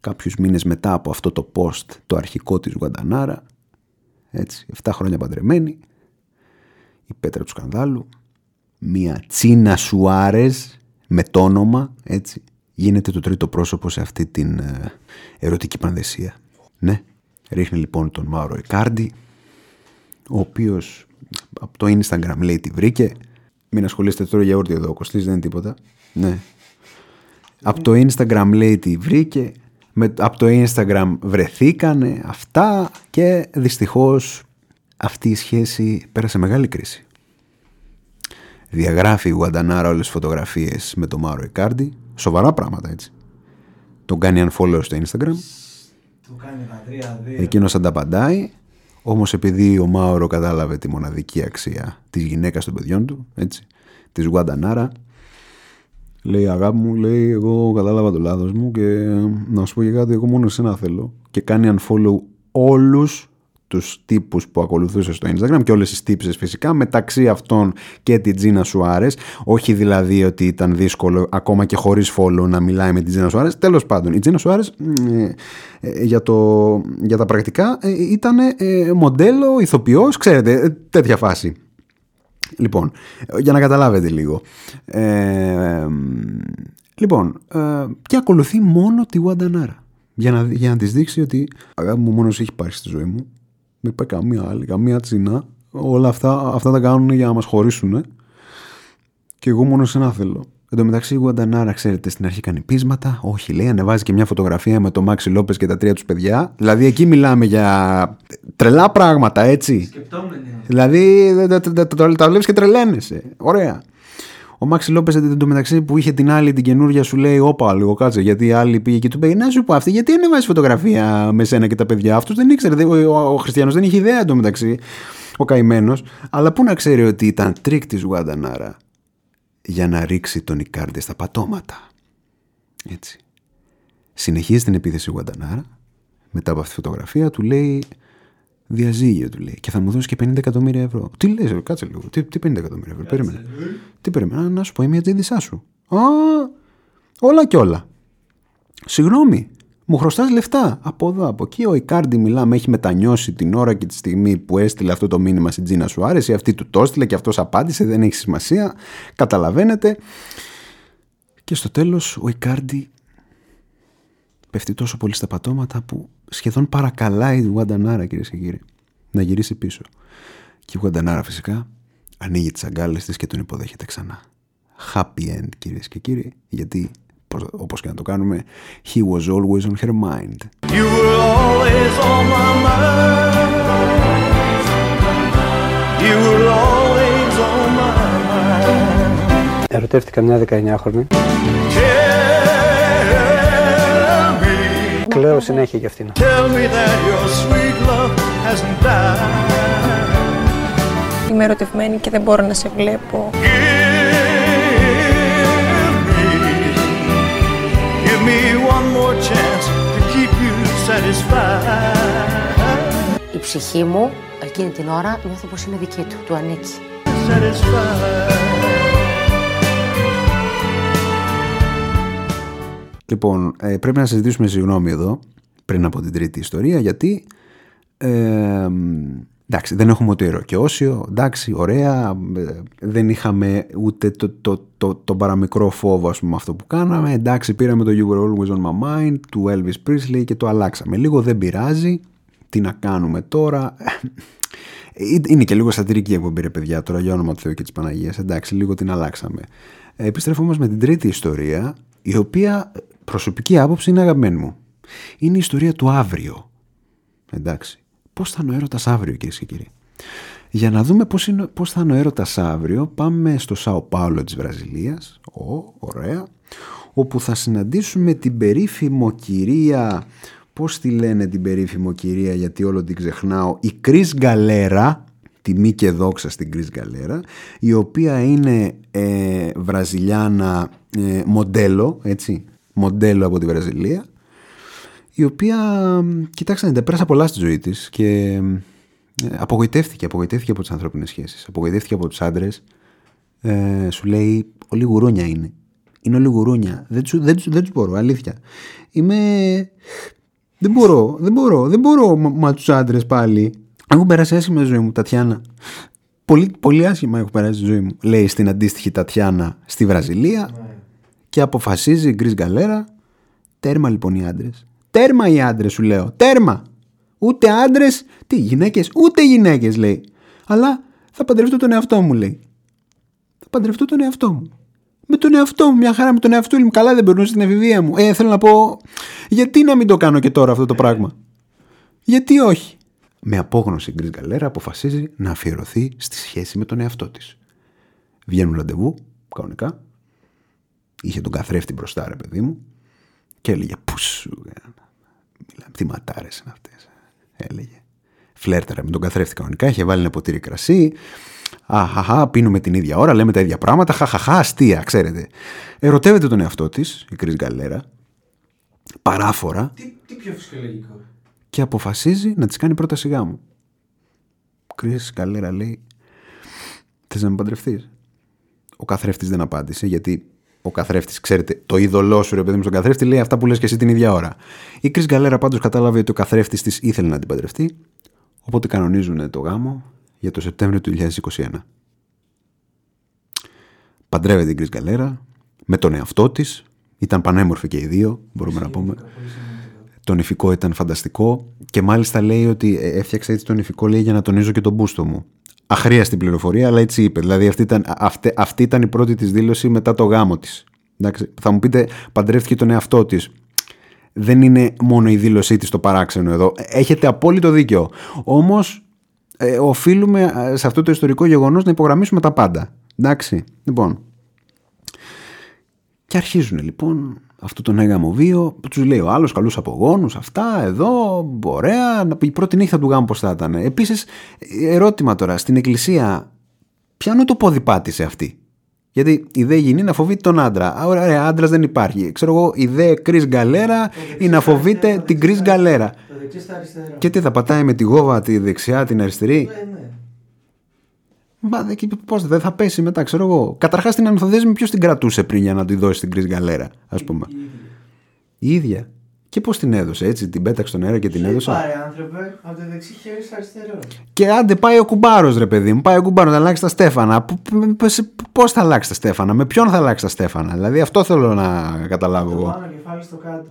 κάποιους μήνες μετά από αυτό το post, το αρχικό της Γουάντα Μανάρα, έτσι, επτά χρόνια παντρεμένη, η πέτρα του σκανδάλου, μια Τσίνα Σουάρες με το όνομα, έτσι, γίνεται το τρίτο πρόσωπο σε αυτή την ε, ερωτική πανδεσία. Ναι, ρίχνει λοιπόν τον Μάουρο Ικάρντι, ο οποίος από το Instagram λέει τη βρήκε. Μην ασχολείστε τώρα για όρτι εδώ, ο Κωστής δεν είναι τίποτα. Ναι. Από το Instagram λέει τη βρήκε, με, από το Instagram βρεθήκανε αυτά, και δυστυχώς αυτή η σχέση πέρασε μεγάλη κρίση. Διαγράφει η Γουάντα Μανάρα όλες τις φωτογραφίες με τον Μάουρο Ικάρντι. Σοβαρά πράγματα, έτσι. Τον κάνει unfollow στο Instagram. Του κάνει τα τρία δύο. Εκείνος ανταπαντάει. Όμως επειδή ο Μάουρο κατάλαβε τη μοναδική αξία της γυναίκας των παιδιών του, έτσι, της Γουάντα Μανάρα, Λέει αγάπη μου, λέει εγώ κατάλαβα το λάθος μου και να σου πω και κάτι, εγώ μόνο εσένα θέλω. Και κάνει unfollow όλους τους τύπους που ακολουθούσε στο Instagram και όλες τις τύψες φυσικά, μεταξύ αυτών και την Τζίνα Σουάρες. Όχι δηλαδή ότι ήταν δύσκολο ακόμα και χωρίς follow να μιλάει με την Τζίνα Σουάρες. Τέλος πάντων, η Τζίνα Σουάρες ε, ε, για, το, για τα πρακτικά ε, ήταν ε, μοντέλο, ηθοποιός, ξέρετε, ε, τέτοια φάση. Λοιπόν, για να καταλάβετε λίγο. Ε, ε, λοιπόν, ε, και ακολουθεί μόνο τη Γουαντανάρα για να, για να της δείξει ότι αγάπη μου, μόνος έχει πάρει στη ζωή μου. Δεν πάει καμία άλλη, καμία Τσινά. Όλα αυτά, αυτά τα κάνουν για να μας χωρίσουν. Και εγώ μόνο εσένα θέλω. Εν τω μεταξύ, η Γουαντανάρα, ξέρετε, στην αρχή κάνει πείσματα. Όχι, λέει, ανεβάζει και μια φωτογραφία με τον Μάξι Λόπες και τα τρία τους παιδιά. Δηλαδή, εκεί μιλάμε για τρελά πράγματα, έτσι. Σκεπτόμενοι. Δηλαδή, τα βλέπεις και τρελαίνεσαι. Ωραία. Ο Μάξι Λόπες, εν τω μεταξύ, που είχε την άλλη την καινούργια, σου λέει: όπα, λίγο κάτσε. Γιατί η άλλη πήγε και του πει: να σου πω αυτή, γιατί ανεβάζει φωτογραφία με σένα και τα παιδιά. Αυτό δεν ήξερε. Ο, ο, ο Χριστιανός δεν είχε ιδέα εν τω μεταξύ. Ο καημένος. Αλλά πού να ξέρει ότι ήταν τρίκ της Γουαντανάρα για να ρίξει τον Ικάρντι στα πατώματα. Έτσι. Συνεχίζει την επίθεση η Γουαντανάρα. Μετά από αυτή τη φωτογραφία του λέει: διαζύγιο, του λέει, και θα μου δώσει και πενήντα εκατομμύρια ευρώ. Τι λες, κάτσε λίγο. Τι, τι πενήντα εκατομμύρια ευρώ, περίμενα. Τι περίμενα, να σου πω, είμαι η ατζέντησά σου. Α, όλα και όλα. Συγγνώμη, μου χρωστάς λεφτά. Από εδώ, από εκεί. Ο Ικάρντι, μιλάμε, έχει μετανιώσει την ώρα και τη στιγμή που έστειλε αυτό το μήνυμα στην Τζίνα Σουάρες, ή αυτή του το έστειλε και αυτός απάντησε, δεν έχει σημασία. Καταλαβαίνετε. Και στο τέλος, ο Ικάρντι πέφτει τόσο πολύ στα πατώματα που σχεδόν παρακαλάει η Γουαντανάρα, κυρίες και κύριοι, να γυρίσει πίσω. Και η Γουαντανάρα φυσικά ανοίγει τις αγκάλες της και τον υποδέχεται ξανά. Happy end, κυρίες και κύριοι, γιατί όπως και να το κάνουμε, he was always on her mind. You were always on my mind. You were always on my mind. Ερωτεύτηκα μια δεκαεννιάχρονη. Κλαίω συνέχεια για αυτήν. Είμαι ερωτευμένη και δεν μπορώ να σε βλέπω. Give me, give me one more chance to keep you satisfied. Η ψυχή μου εκείνη την ώρα νιώθω πως είμαι δική του, του ανήκει. Λοιπόν, πρέπει να συζητήσουμε, συγγνώμη εδώ, πριν από την τρίτη ιστορία, γιατί ε, εντάξει, δεν έχουμε ούτε ιεροκαιώσιο, εντάξει, ωραία, δεν είχαμε ούτε το, το, το, το, το παραμικρό φόβο, ας πούμε, αυτό που κάναμε, εντάξει, πήραμε το You Were Always On My Mind του Elvis Presley και το αλλάξαμε λίγο, δεν πειράζει, τι να κάνουμε τώρα... Είναι και λίγο σατυρική εκπομπή, ρε παιδιά, τώρα, για όνομα του Θεού και της Παναγίας, εντάξει, λίγο την αλλάξαμε. Επιστρέφω όμως με την τρίτη ιστορία, η οποία προσωπική άποψη είναι αγαπημένη μου. Είναι η ιστορία του αύριο. Εντάξει, πώς θα είναι ο έρωτας αύριο, κυρίες και κύριοι. Για να δούμε πώς, είναι, πώς θα είναι ο έρωτας αύριο, πάμε στο Σάο Πάολο της Βραζιλίας, Ω, ωραία, όπου θα συναντήσουμε την περίφημο κυρία... Πώς τη λένε την περίφημο κυρία, γιατί όλο την ξεχνάω, η Κρίς Γκαλέρα, τιμή και δόξα στην Κρίς Γκαλέρα, η οποία είναι ε, βραζιλιάνα ε, μοντέλο, έτσι, μοντέλο από τη Βραζιλία, η οποία, κοιτάξτε, τα πέρασα πολλά στη ζωή της και ε, απογοητεύτηκε, απογοητεύτηκε από τις ανθρώπινες σχέσεις, απογοητεύτηκε από τους άντρες, ε, σου λέει, όλη γουρούνια είναι, είναι όλη γουρούνια, δεν τους, δεν, τους, δεν τους μπορώ, αλήθεια, είμαι... Δεν μπορώ, δεν μπορώ, δεν μπορώ μα, μα τους άντρες πάλι. Έχω περάσει άσχημα τη ζωή μου, Τατιάνα. Πολύ, πολύ άσχημα έχω περάσει τη ζωή μου, λέει στην αντίστοιχη Τατιάνα στη Βραζιλία. Mm. Και αποφασίζει η Κρίς Γκαλέρα, τέρμα λοιπόν οι άντρες. Τέρμα οι άντρες, σου λέω, τέρμα. Ούτε άντρες, τι γυναίκες, ούτε γυναίκες, λέει. Αλλά θα παντρευτώ τον εαυτό μου, λέει. Θα παντρευτώ τον εαυτό μου. Με τον εαυτό μου, μια χαρά με τον εαυτό μου. Καλά δεν περνούσε την εφηβεία μου. Ε, θέλω να πω, γιατί να μην το κάνω και τώρα αυτό το πράγμα. Γιατί όχι. Με απόγνωση η Κρίς Γκαλέρα αποφασίζει να αφιερωθεί στη σχέση με τον εαυτό της. Βγαίνουν ραντεβού, κανονικά. Είχε τον καθρέφτη μπροστά, ρε παιδί μου. Και έλεγε, πουσου, τι ματάρες είναι αυτές. Έλεγε. Φλέρταρα με τον καθρέφτη κανονικά. Είχε βάλει ένα ποτήρι κρασί. αχαχά, πίνουμε την ίδια ώρα, λέμε τα ίδια πράγματα, χαχαχά, αστεία, ξέρετε. Ερωτεύεται τον εαυτό της, η Κρίς Γκαλέρα, παράφορα. Τι, τι πιο φυσιολογικό. Και αποφασίζει να της κάνει πρόταση γάμου. Κρίς Γκαλέρα λέει, θες να με παντρευτείς? Ο καθρέφτης δεν απάντησε, γιατί ο καθρέφτης, ξέρετε, το είδωλό σου, ρε παιδί μου, στον καθρέφτη λέει αυτά που λες και εσύ την ίδια ώρα. Η Κρίς Γκαλέρα πάντως κατάλαβε ότι ο καθρέφτης της ήθελε να την παντρευτεί, οπότε κανονίζουν το γάμο για το Σεπτέμβριο του είκοσι είκοσι ένα. Παντρεύεται η Κρίς Γκαλέρα με τον εαυτό της. Ήταν πανέμορφοι και οι δύο, μπορούμε να πούμε. Το νηφικό ήταν φανταστικό και μάλιστα λέει ότι έφτιαξε έτσι το νηφικό, λέει, για να τονίζω και τον μπούστο μου. Αχρίαστη πληροφορία, αλλά έτσι είπε. Δηλαδή αυτή ήταν, αυτή, αυτή ήταν η πρώτη της δήλωση μετά το γάμο της. Εντάξει, θα μου πείτε, παντρεύτηκε τον εαυτό της. Δεν είναι μόνο η δήλωσή της το παράξενο εδώ. Έχετε απόλυτο δίκιο. Όμως ε, οφείλουμε σε αυτό το ιστορικό γεγονός να υπογραμμίσουμε τα πάντα. Εντάξει, λοιπόν. Και αρχίζουν λοιπόν αυτό τον έγαμο βίο. Τους λέει ο άλλος καλούς απογόνους, αυτά, εδώ, ωραία. Η πρώτη νύχτα του γάμου πώς θα ήταν? Επίσης, ερώτημα τώρα, στην εκκλησία, ποιανού το πόδι πάτησε αυτή? Γιατί η δε γυνή να φοβείται τον άντρα. Ωραία, άντρας δεν υπάρχει. Ξέρω εγώ, η δε Κρίς Γκαλέρα ή να φοβείται αριστερά, την Κρίς Γκαλέρα. Το δεξί στα αριστερά. Και τι θα πατάει με τη γόβα, τη δεξιά, την αριστερή. Ναι, ναι. Μα πώς δεν θα πέσει μετά, ξέρω εγώ. Καταρχάς την Ανθοδέσμη ποιος την κρατούσε πριν για να τη δώσει την Κρίς Γκαλέρα, ας πούμε? Η, η, η ίδια. Και πώς την έδωσε, έτσι, την πέταξε στον αέρα και την έδωσε. Πάρε, άνθρωπε, από το δεξί χέρι στο αριστερό. Και άντε πάει ο κουμπάρος, ρε παιδί μου, πάει ο κουμπάρος να αλλάξει τα στέφανα. Πώς θα αλλάξει τα στέφανα, με ποιον θα αλλάξει τα στέφανα? Δηλαδή αυτό θέλω να καταλάβω το εγώ. Πάνω κεφάλι στο κάτω.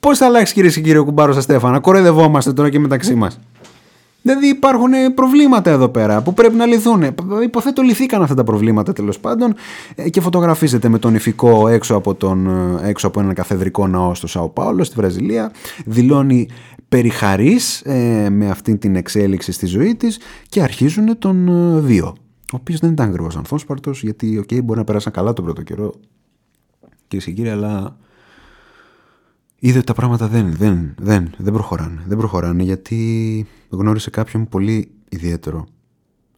Πώς θα αλλάξει, κυρίες και κύριοι, ο κουμπάρος στα στέφανα? Κοροϊδευόμαστε τώρα και μεταξύ μας. Δηλαδή υπάρχουν προβλήματα εδώ πέρα που πρέπει να λυθούν. Υποθέτω λυθήκαν αυτά τα προβλήματα τέλος πάντων και φωτογραφίζεται με τον νηφικό έξω από, τον, έξω από έναν καθεδρικό ναό στο Σάο Πάολο στη Βραζιλία. Δηλώνει περιχαρής ε, με αυτή την εξέλιξη στη ζωή της και αρχίζουν τον βίο, ο οποίος δεν ήταν ακριβώς ανθόσπαρτος, γιατί οκ, okay, μπορεί να περάσαν καλά τον πρώτο καιρό, κυρίες και κύριοι, αλλά είδε ότι τα πράγματα δεν, δεν, δεν, δεν προχωράνε. Δεν προχωράνε γιατί γνώρισε κάποιον πολύ ιδιαίτερο.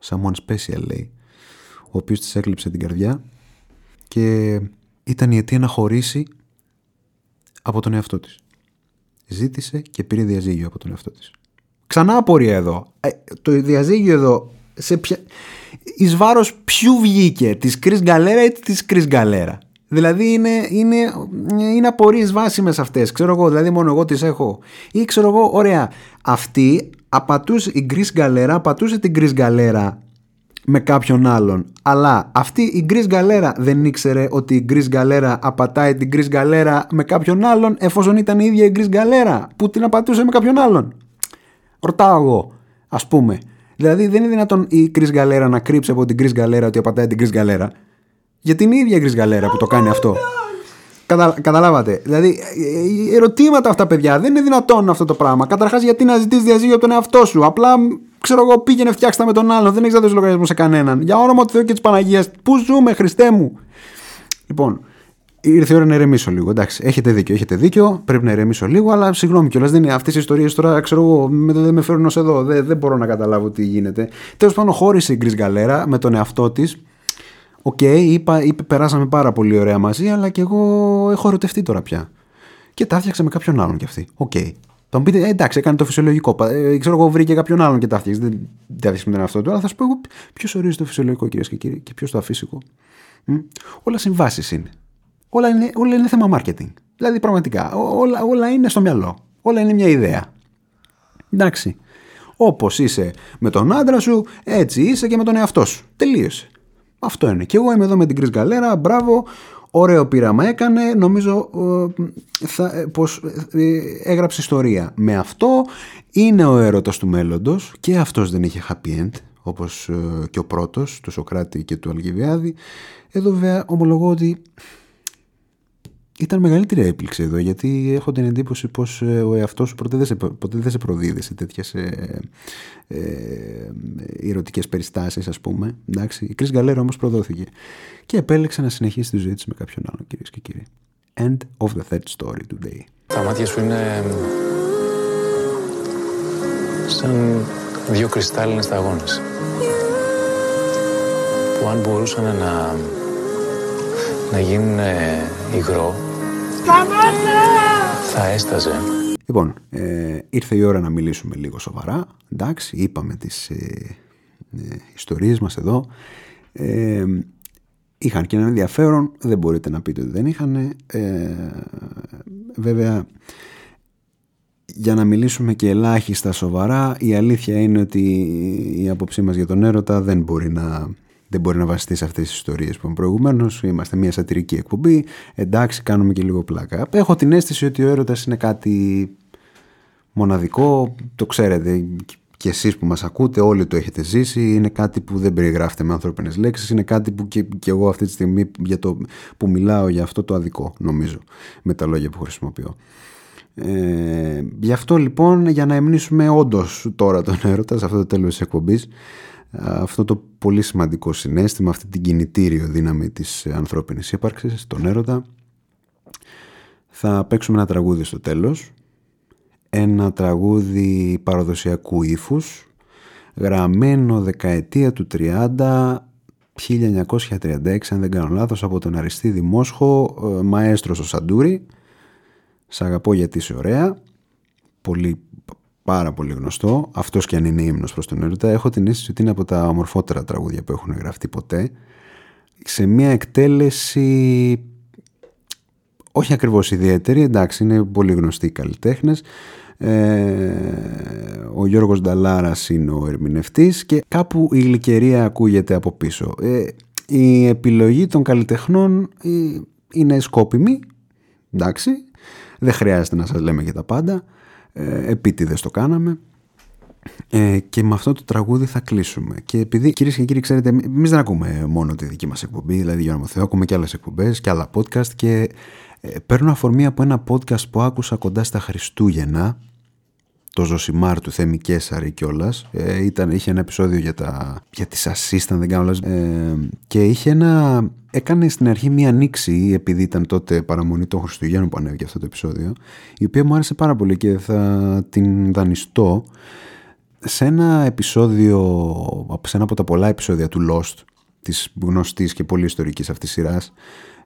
Someone special, λέει. Ο οποίος της έκλειψε την καρδιά και ήταν η αιτία να χωρίσει από τον εαυτό της. Ζήτησε και πήρε διαζύγιο από τον εαυτό της. Ξανά απορία εδώ. Ε, το διαζύγιο εδώ σε ποια... εις βάρος ποιου βγήκε, της Κρίς Γκαλέρα ή της Κρίς Γκαλέρα? Δηλαδή είναι, είναι, είναι απορίες βάσιμες αυτές. Ξέρω εγώ, δηλαδή μόνο εγώ τις έχω? Ή ξέρω εγώ, ωραία, αυτή απατούσε, η Κρίς Γκαλέρα απατούσε την Κρίς Γκαλέρα με κάποιον άλλον. Αλλά αυτή η Κρίς Γκαλέρα δεν ήξερε ότι η Κρίς Γκαλέρα απατάει την Κρίς Γκαλέρα με κάποιον άλλον, εφόσον ήταν η ίδια η Κρίς Γκαλέρα που την απατούσε με κάποιον άλλον. Ρωτάω εγώ, ας πούμε. Δηλαδή δεν είναι δυνατόν η Κρίς Γκαλέρα να κρύψει από την Κρίς Γκαλέρα ότι απατάει την Κρίς Γκαλέρα. Γιατί είναι η ίδια η Κρίς Γκαλέρα που το κάνει αυτό. Κατα, καταλάβατε. Δηλαδή, ερωτήματα αυτά, παιδιά. Δεν είναι δυνατόν αυτό το πράγμα. Καταρχάς, γιατί να ζητήσεις διαζύγιο από τον εαυτό σου? Απλά, ξέρω εγώ, πήγαινε, φτιάξτε με τον άλλον. Δεν έχεις δώσει λογαριασμό σε κανέναν. Για όνομα του Θεού και της Παναγίας. Πού ζούμε, Χριστέ μου? Λοιπόν, ήρθε η ώρα να ερεμήσω λίγο. Εντάξει, έχετε δίκιο, έχετε δίκιο. Πρέπει να ερεμήσω λίγο, αλλά συγγνώμη κιόλας. Δεν είναι αυτές οι ιστορίες τώρα, ξέρω εγώ, δεν με φέρουν ως εδώ. Δεν, δεν μπορώ να καταλάβω τι γίνεται. Τέλος πάντων, χώρισε η Κρίς Γκαλέρα με τον εαυτό της. Οκ, okay, είπα, είπε, περάσαμε πάρα πολύ ωραία μαζί, αλλά και εγώ έχω ερωτευτεί τώρα πια. Και τα έφτιαξα με κάποιον άλλον κι αυτή. Οκ. Okay. Θα μου πείτε, ε, εντάξει, έκανε το φυσιολογικό. Ε, ξέρω εγώ, βρήκε κάποιον άλλον και τα έφτιαξε. Δεν τα έφτιαξε με τον εαυτό του, αλλά θα σου πω εγώ, ποιο ορίζει το φυσιολογικό, κυρίες και κύριοι, και ποιο το αφύσικο. Μ? Όλα συμβάσεις είναι. Όλα είναι, όλα είναι θέμα marketing. Δηλαδή, πραγματικά, ό, όλα, όλα είναι στο μυαλό. Όλα είναι μια ιδέα. Εντάξει. Όπως είσαι με τον άντρα σου, έτσι είσαι και με τον εαυτό σου. Τελείωσε. Αυτό είναι. Και εγώ είμαι εδώ με την Κρίς Γκαλέρα. Μπράβο, ωραίο πείραμα έκανε. Νομίζω ε, θα, ε, πως ε, έγραψε ιστορία με αυτό. Είναι ο έρωτας του μέλλοντος και αυτός δεν είχε happy end, όπως ε, και ο πρώτος, του Σωκράτη και του Αλκιβιάδη. Εδώ βέβαια ομολογώ ότι ήταν μεγαλύτερη έπληξη εδώ, γιατί έχω την εντύπωση πως ε, ο εαυτός σου ποτέ δεν σε, ποτέ δεν σε προδίδει σε τέτοιες ε, ε, ερωτικές περιστάσεις, ας πούμε. Εντάξει, η Κρίς Γκαλέρα όμως προδόθηκε και επέλεξε να συνεχίσει τη ζωή της με κάποιον άλλον, κυρίες και κύριοι. End of the third story today. Τα μάτια σου είναι σαν δύο κρυστάλλινες σταγόνες που αν μπορούσαν να, να γίνουν υγρό θα έσταζε. Λοιπόν, ε, ήρθε η ώρα να μιλήσουμε λίγο σοβαρά. Εντάξει, είπαμε τις ε, ε, ιστορίες μας εδώ. Ε, είχαν και ένα ενδιαφέρον, δεν μπορείτε να πείτε ότι δεν είχαν. Ε, βέβαια, για να μιλήσουμε και ελάχιστα σοβαρά, η αλήθεια είναι ότι η άποψή μας για τον έρωτα δεν μπορεί να, δεν μπορεί να βασιστεί σε αυτές τις ιστορίες που είπαμε προηγουμένως. Είμαστε μια σατυρική εκπομπή, εντάξει, κάνουμε και λίγο πλάκα. Έχω την αίσθηση ότι ο έρωτας είναι κάτι μοναδικό, το ξέρετε και εσείς που μας ακούτε, όλοι το έχετε ζήσει, είναι κάτι που δεν περιγράφεται με ανθρώπινες λέξεις, είναι κάτι που και, και εγώ αυτή τη στιγμή για το, που μιλάω για αυτό το αδικό, νομίζω, με τα λόγια που χρησιμοποιώ. Ε, γι' αυτό λοιπόν, για να εμνήσουμε όντως τώρα τον έρωτα σε αυτό το τέλος της εκπομπής, αυτό το πολύ σημαντικό συναίσθημα, αυτή την κινητήριο δύναμη της ανθρώπινης ύπαρξης, τον έρωτα, θα παίξουμε ένα τραγούδι στο τέλος, ένα τραγούδι παραδοσιακού ύφους, γραμμένο δεκαετία του τριάντα, χίλια εννιακόσια τριάντα έξι αν δεν κάνω λάθος, από τον Αριστίδη Μόσχο, μαέστρος ο Σαντούρη. Σ' αγαπώ γιατί είσαι ωραία, πολύ, πάρα πολύ γνωστό. Αυτός και αν είναι ύμνος προς τον έρωτα, έχω την αίσθηση ότι είναι από τα ομορφότερα τραγούδια που έχουν γραφτεί ποτέ. Σε μια εκτέλεση όχι ακριβώς ιδιαίτερη, εντάξει, είναι πολύ γνωστοί οι καλλιτέχνες. Ε, ο Γιώργος Νταλάρας είναι ο ερμηνευτής και κάπου η γλυκερία ακούγεται από πίσω. Ε, η επιλογή των καλλιτεχνών είναι σκόπιμη, εντάξει. Δεν χρειάζεται να σας λέμε για τα πάντα, ε, επίτηδες το κάναμε, ε, και με αυτό το τραγούδι θα κλείσουμε. Και επειδή, κυρίες και κύριοι, ξέρετε, εμείς δεν ακούμε μόνο τη δική μας εκπομπή, δηλαδή για όνομα Θεό, ακούμε και άλλες εκπομπές και άλλα podcast, και ε, παίρνω αφορμή από ένα podcast που άκουσα κοντά στα Χριστούγεννα, το Ζωσιμάρ του Θέμη Κέσαρη κιόλας. Ε, ήταν, είχε ένα επεισόδιο για, τα, για τις ασίστα, δεν κάνω λάθος. Ε, και είχε ένα... Έκανε στην αρχή μία ανοίξη, επειδή ήταν τότε παραμονή των Χριστουγέννων που ανέβηκε αυτό το επεισόδιο, η οποία μου άρεσε πάρα πολύ και θα την δανειστώ. Σε ένα επεισόδιο, σε ένα από τα πολλά επεισόδια του Lost, της γνωστής και πολύ ιστορικής αυτής σειράς,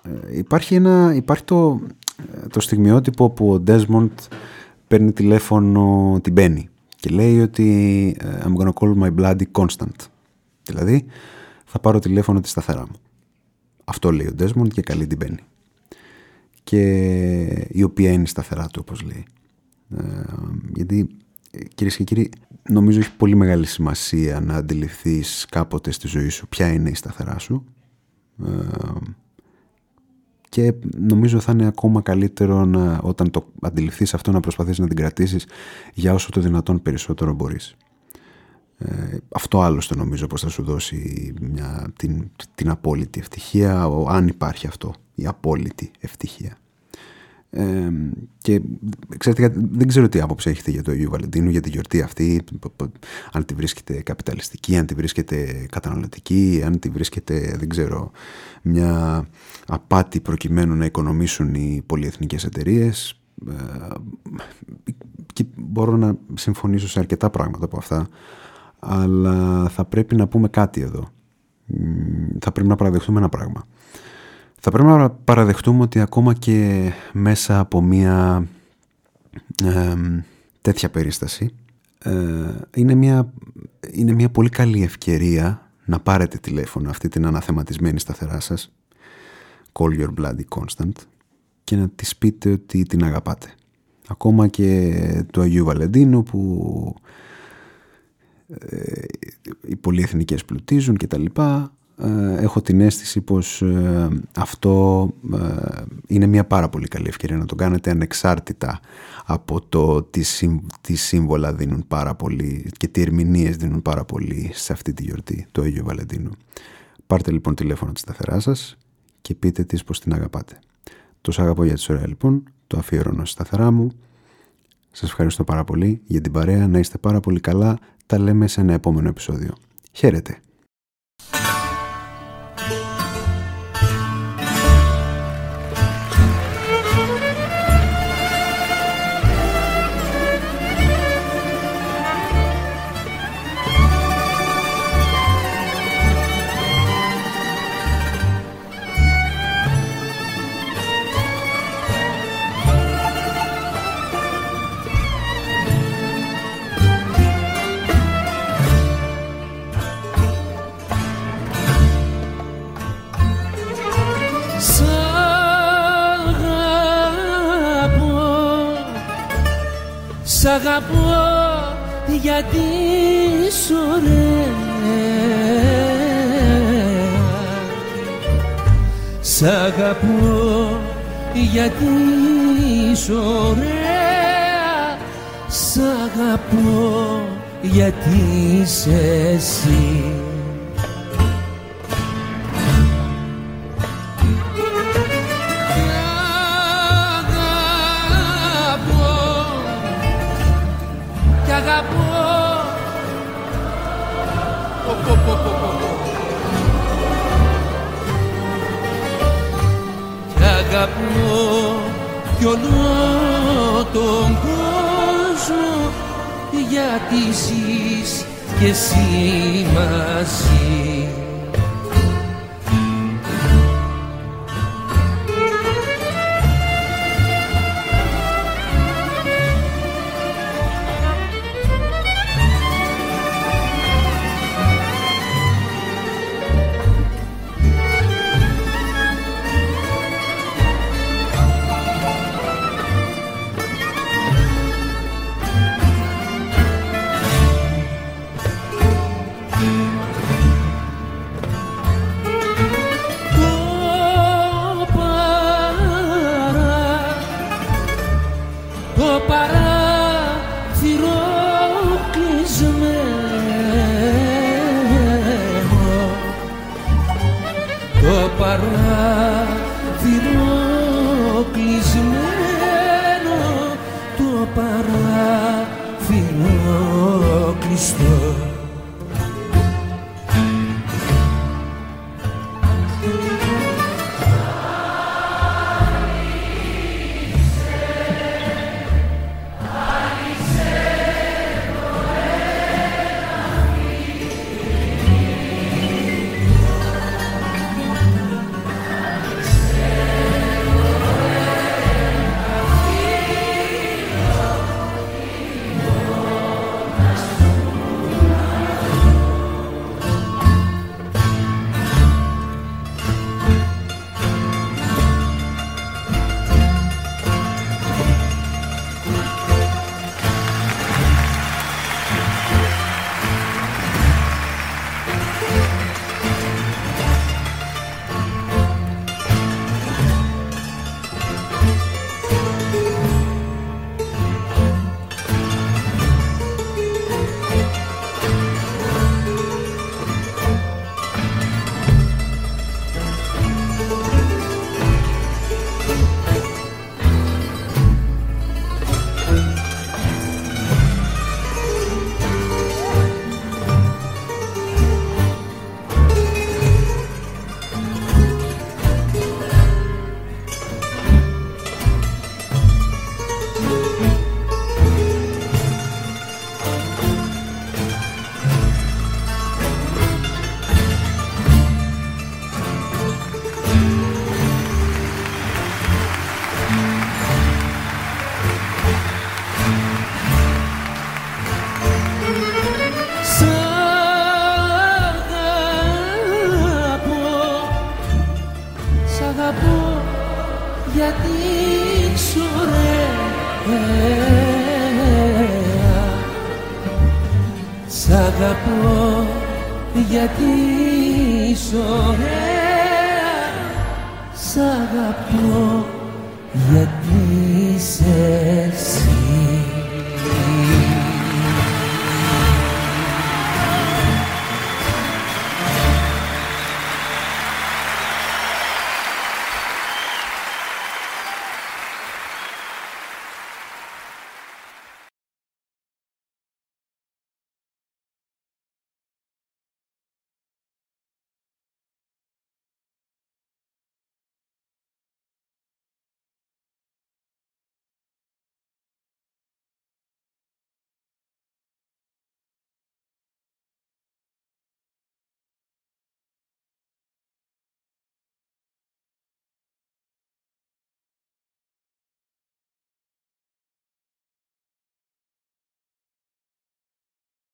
ε, υπάρχει, ένα, υπάρχει το, το στιγμιότυπο που ο Desmond παίρνει τηλέφωνο την Μπέννη και λέει ότι I'm gonna call my bloody constant. Δηλαδή, θα πάρω τηλέφωνο τη σταθερά μου. Αυτό λέει ο Desmond και καλεί την Μπέννη. Και η οποία είναι η σταθερά του, όπως λέει. Ε, γιατί, κυρίες και κύριοι, νομίζω έχει πολύ μεγάλη σημασία να αντιληφθείς κάποτε στη ζωή σου ποια είναι η σταθερά σου. Ε, και νομίζω θα είναι ακόμα καλύτερο να, όταν το αντιληφθείς αυτό, να προσπαθείς να την κρατήσεις για όσο το δυνατόν περισσότερο μπορείς. Ε, αυτό άλλωστε νομίζω πως θα σου δώσει μια, την, την απόλυτη ευτυχία, αν υπάρχει αυτό, η απόλυτη ευτυχία. Ε, και ξέρετε, δεν ξέρω τι άποψη έχετε για το Αγίου Βαλεντίνου, για τη γιορτή αυτή, αν τη βρίσκεται καπιταλιστική, αν τη βρίσκεται καταναλωτική, αν τη βρίσκεται, δεν ξέρω, μια απάτη προκειμένου να οικονομήσουν οι πολυεθνικές εταιρείες. Ε, και μπορώ να συμφωνήσω σε αρκετά πράγματα από αυτά, αλλά θα πρέπει να πούμε κάτι εδώ. Θα πρέπει να παραδεχτούμε ένα πράγμα. Θα πρέπει να παραδεχτούμε ότι ακόμα και μέσα από μια ε, τέτοια περίσταση ε, είναι, μια, είναι μια πολύ καλή ευκαιρία να πάρετε τηλέφωνο αυτή την αναθεματισμένη σταθερά σας, Call Your Bloody Constant, και να της πείτε ότι την αγαπάτε. Ακόμα και του Αγίου Βαλεντίνου που ε, οι πολυεθνικές πλουτίζουν και τα λοιπά. Έχω την αίσθηση πως ε, αυτό ε, είναι μια πάρα πολύ καλή ευκαιρία να το κάνετε, ανεξάρτητα από το τι, σύμ, τι σύμβολα δίνουν πάρα πολύ και τι ερμηνείες δίνουν πάρα πολύ σε αυτή τη γιορτή του Αγίου Βαλεντίνου. Πάρτε λοιπόν τηλέφωνο της σταθεράς σας και πείτε της πως την αγαπάτε. Το σ' αγαπώ για τις ωραία λοιπόν, το αφιερώνω στη σταθερά μου. Σας ευχαριστώ πάρα πολύ για την παρέα, να είστε πάρα πολύ καλά, τα λέμε σε ένα επόμενο επεισόδιο. Χαίρετε! Σ' αγαπώ γιατί είσαι ωραία. Σ' αγαπώ γιατί είσαι ωραία. Σ' αγαπώ γιατί είσαι εσύ. Αγαπώ κι όλο τον κόσμο γιατί ζεις κι εσύ μαζί. Σ' αγαπώ γιατί είσαι εσύ.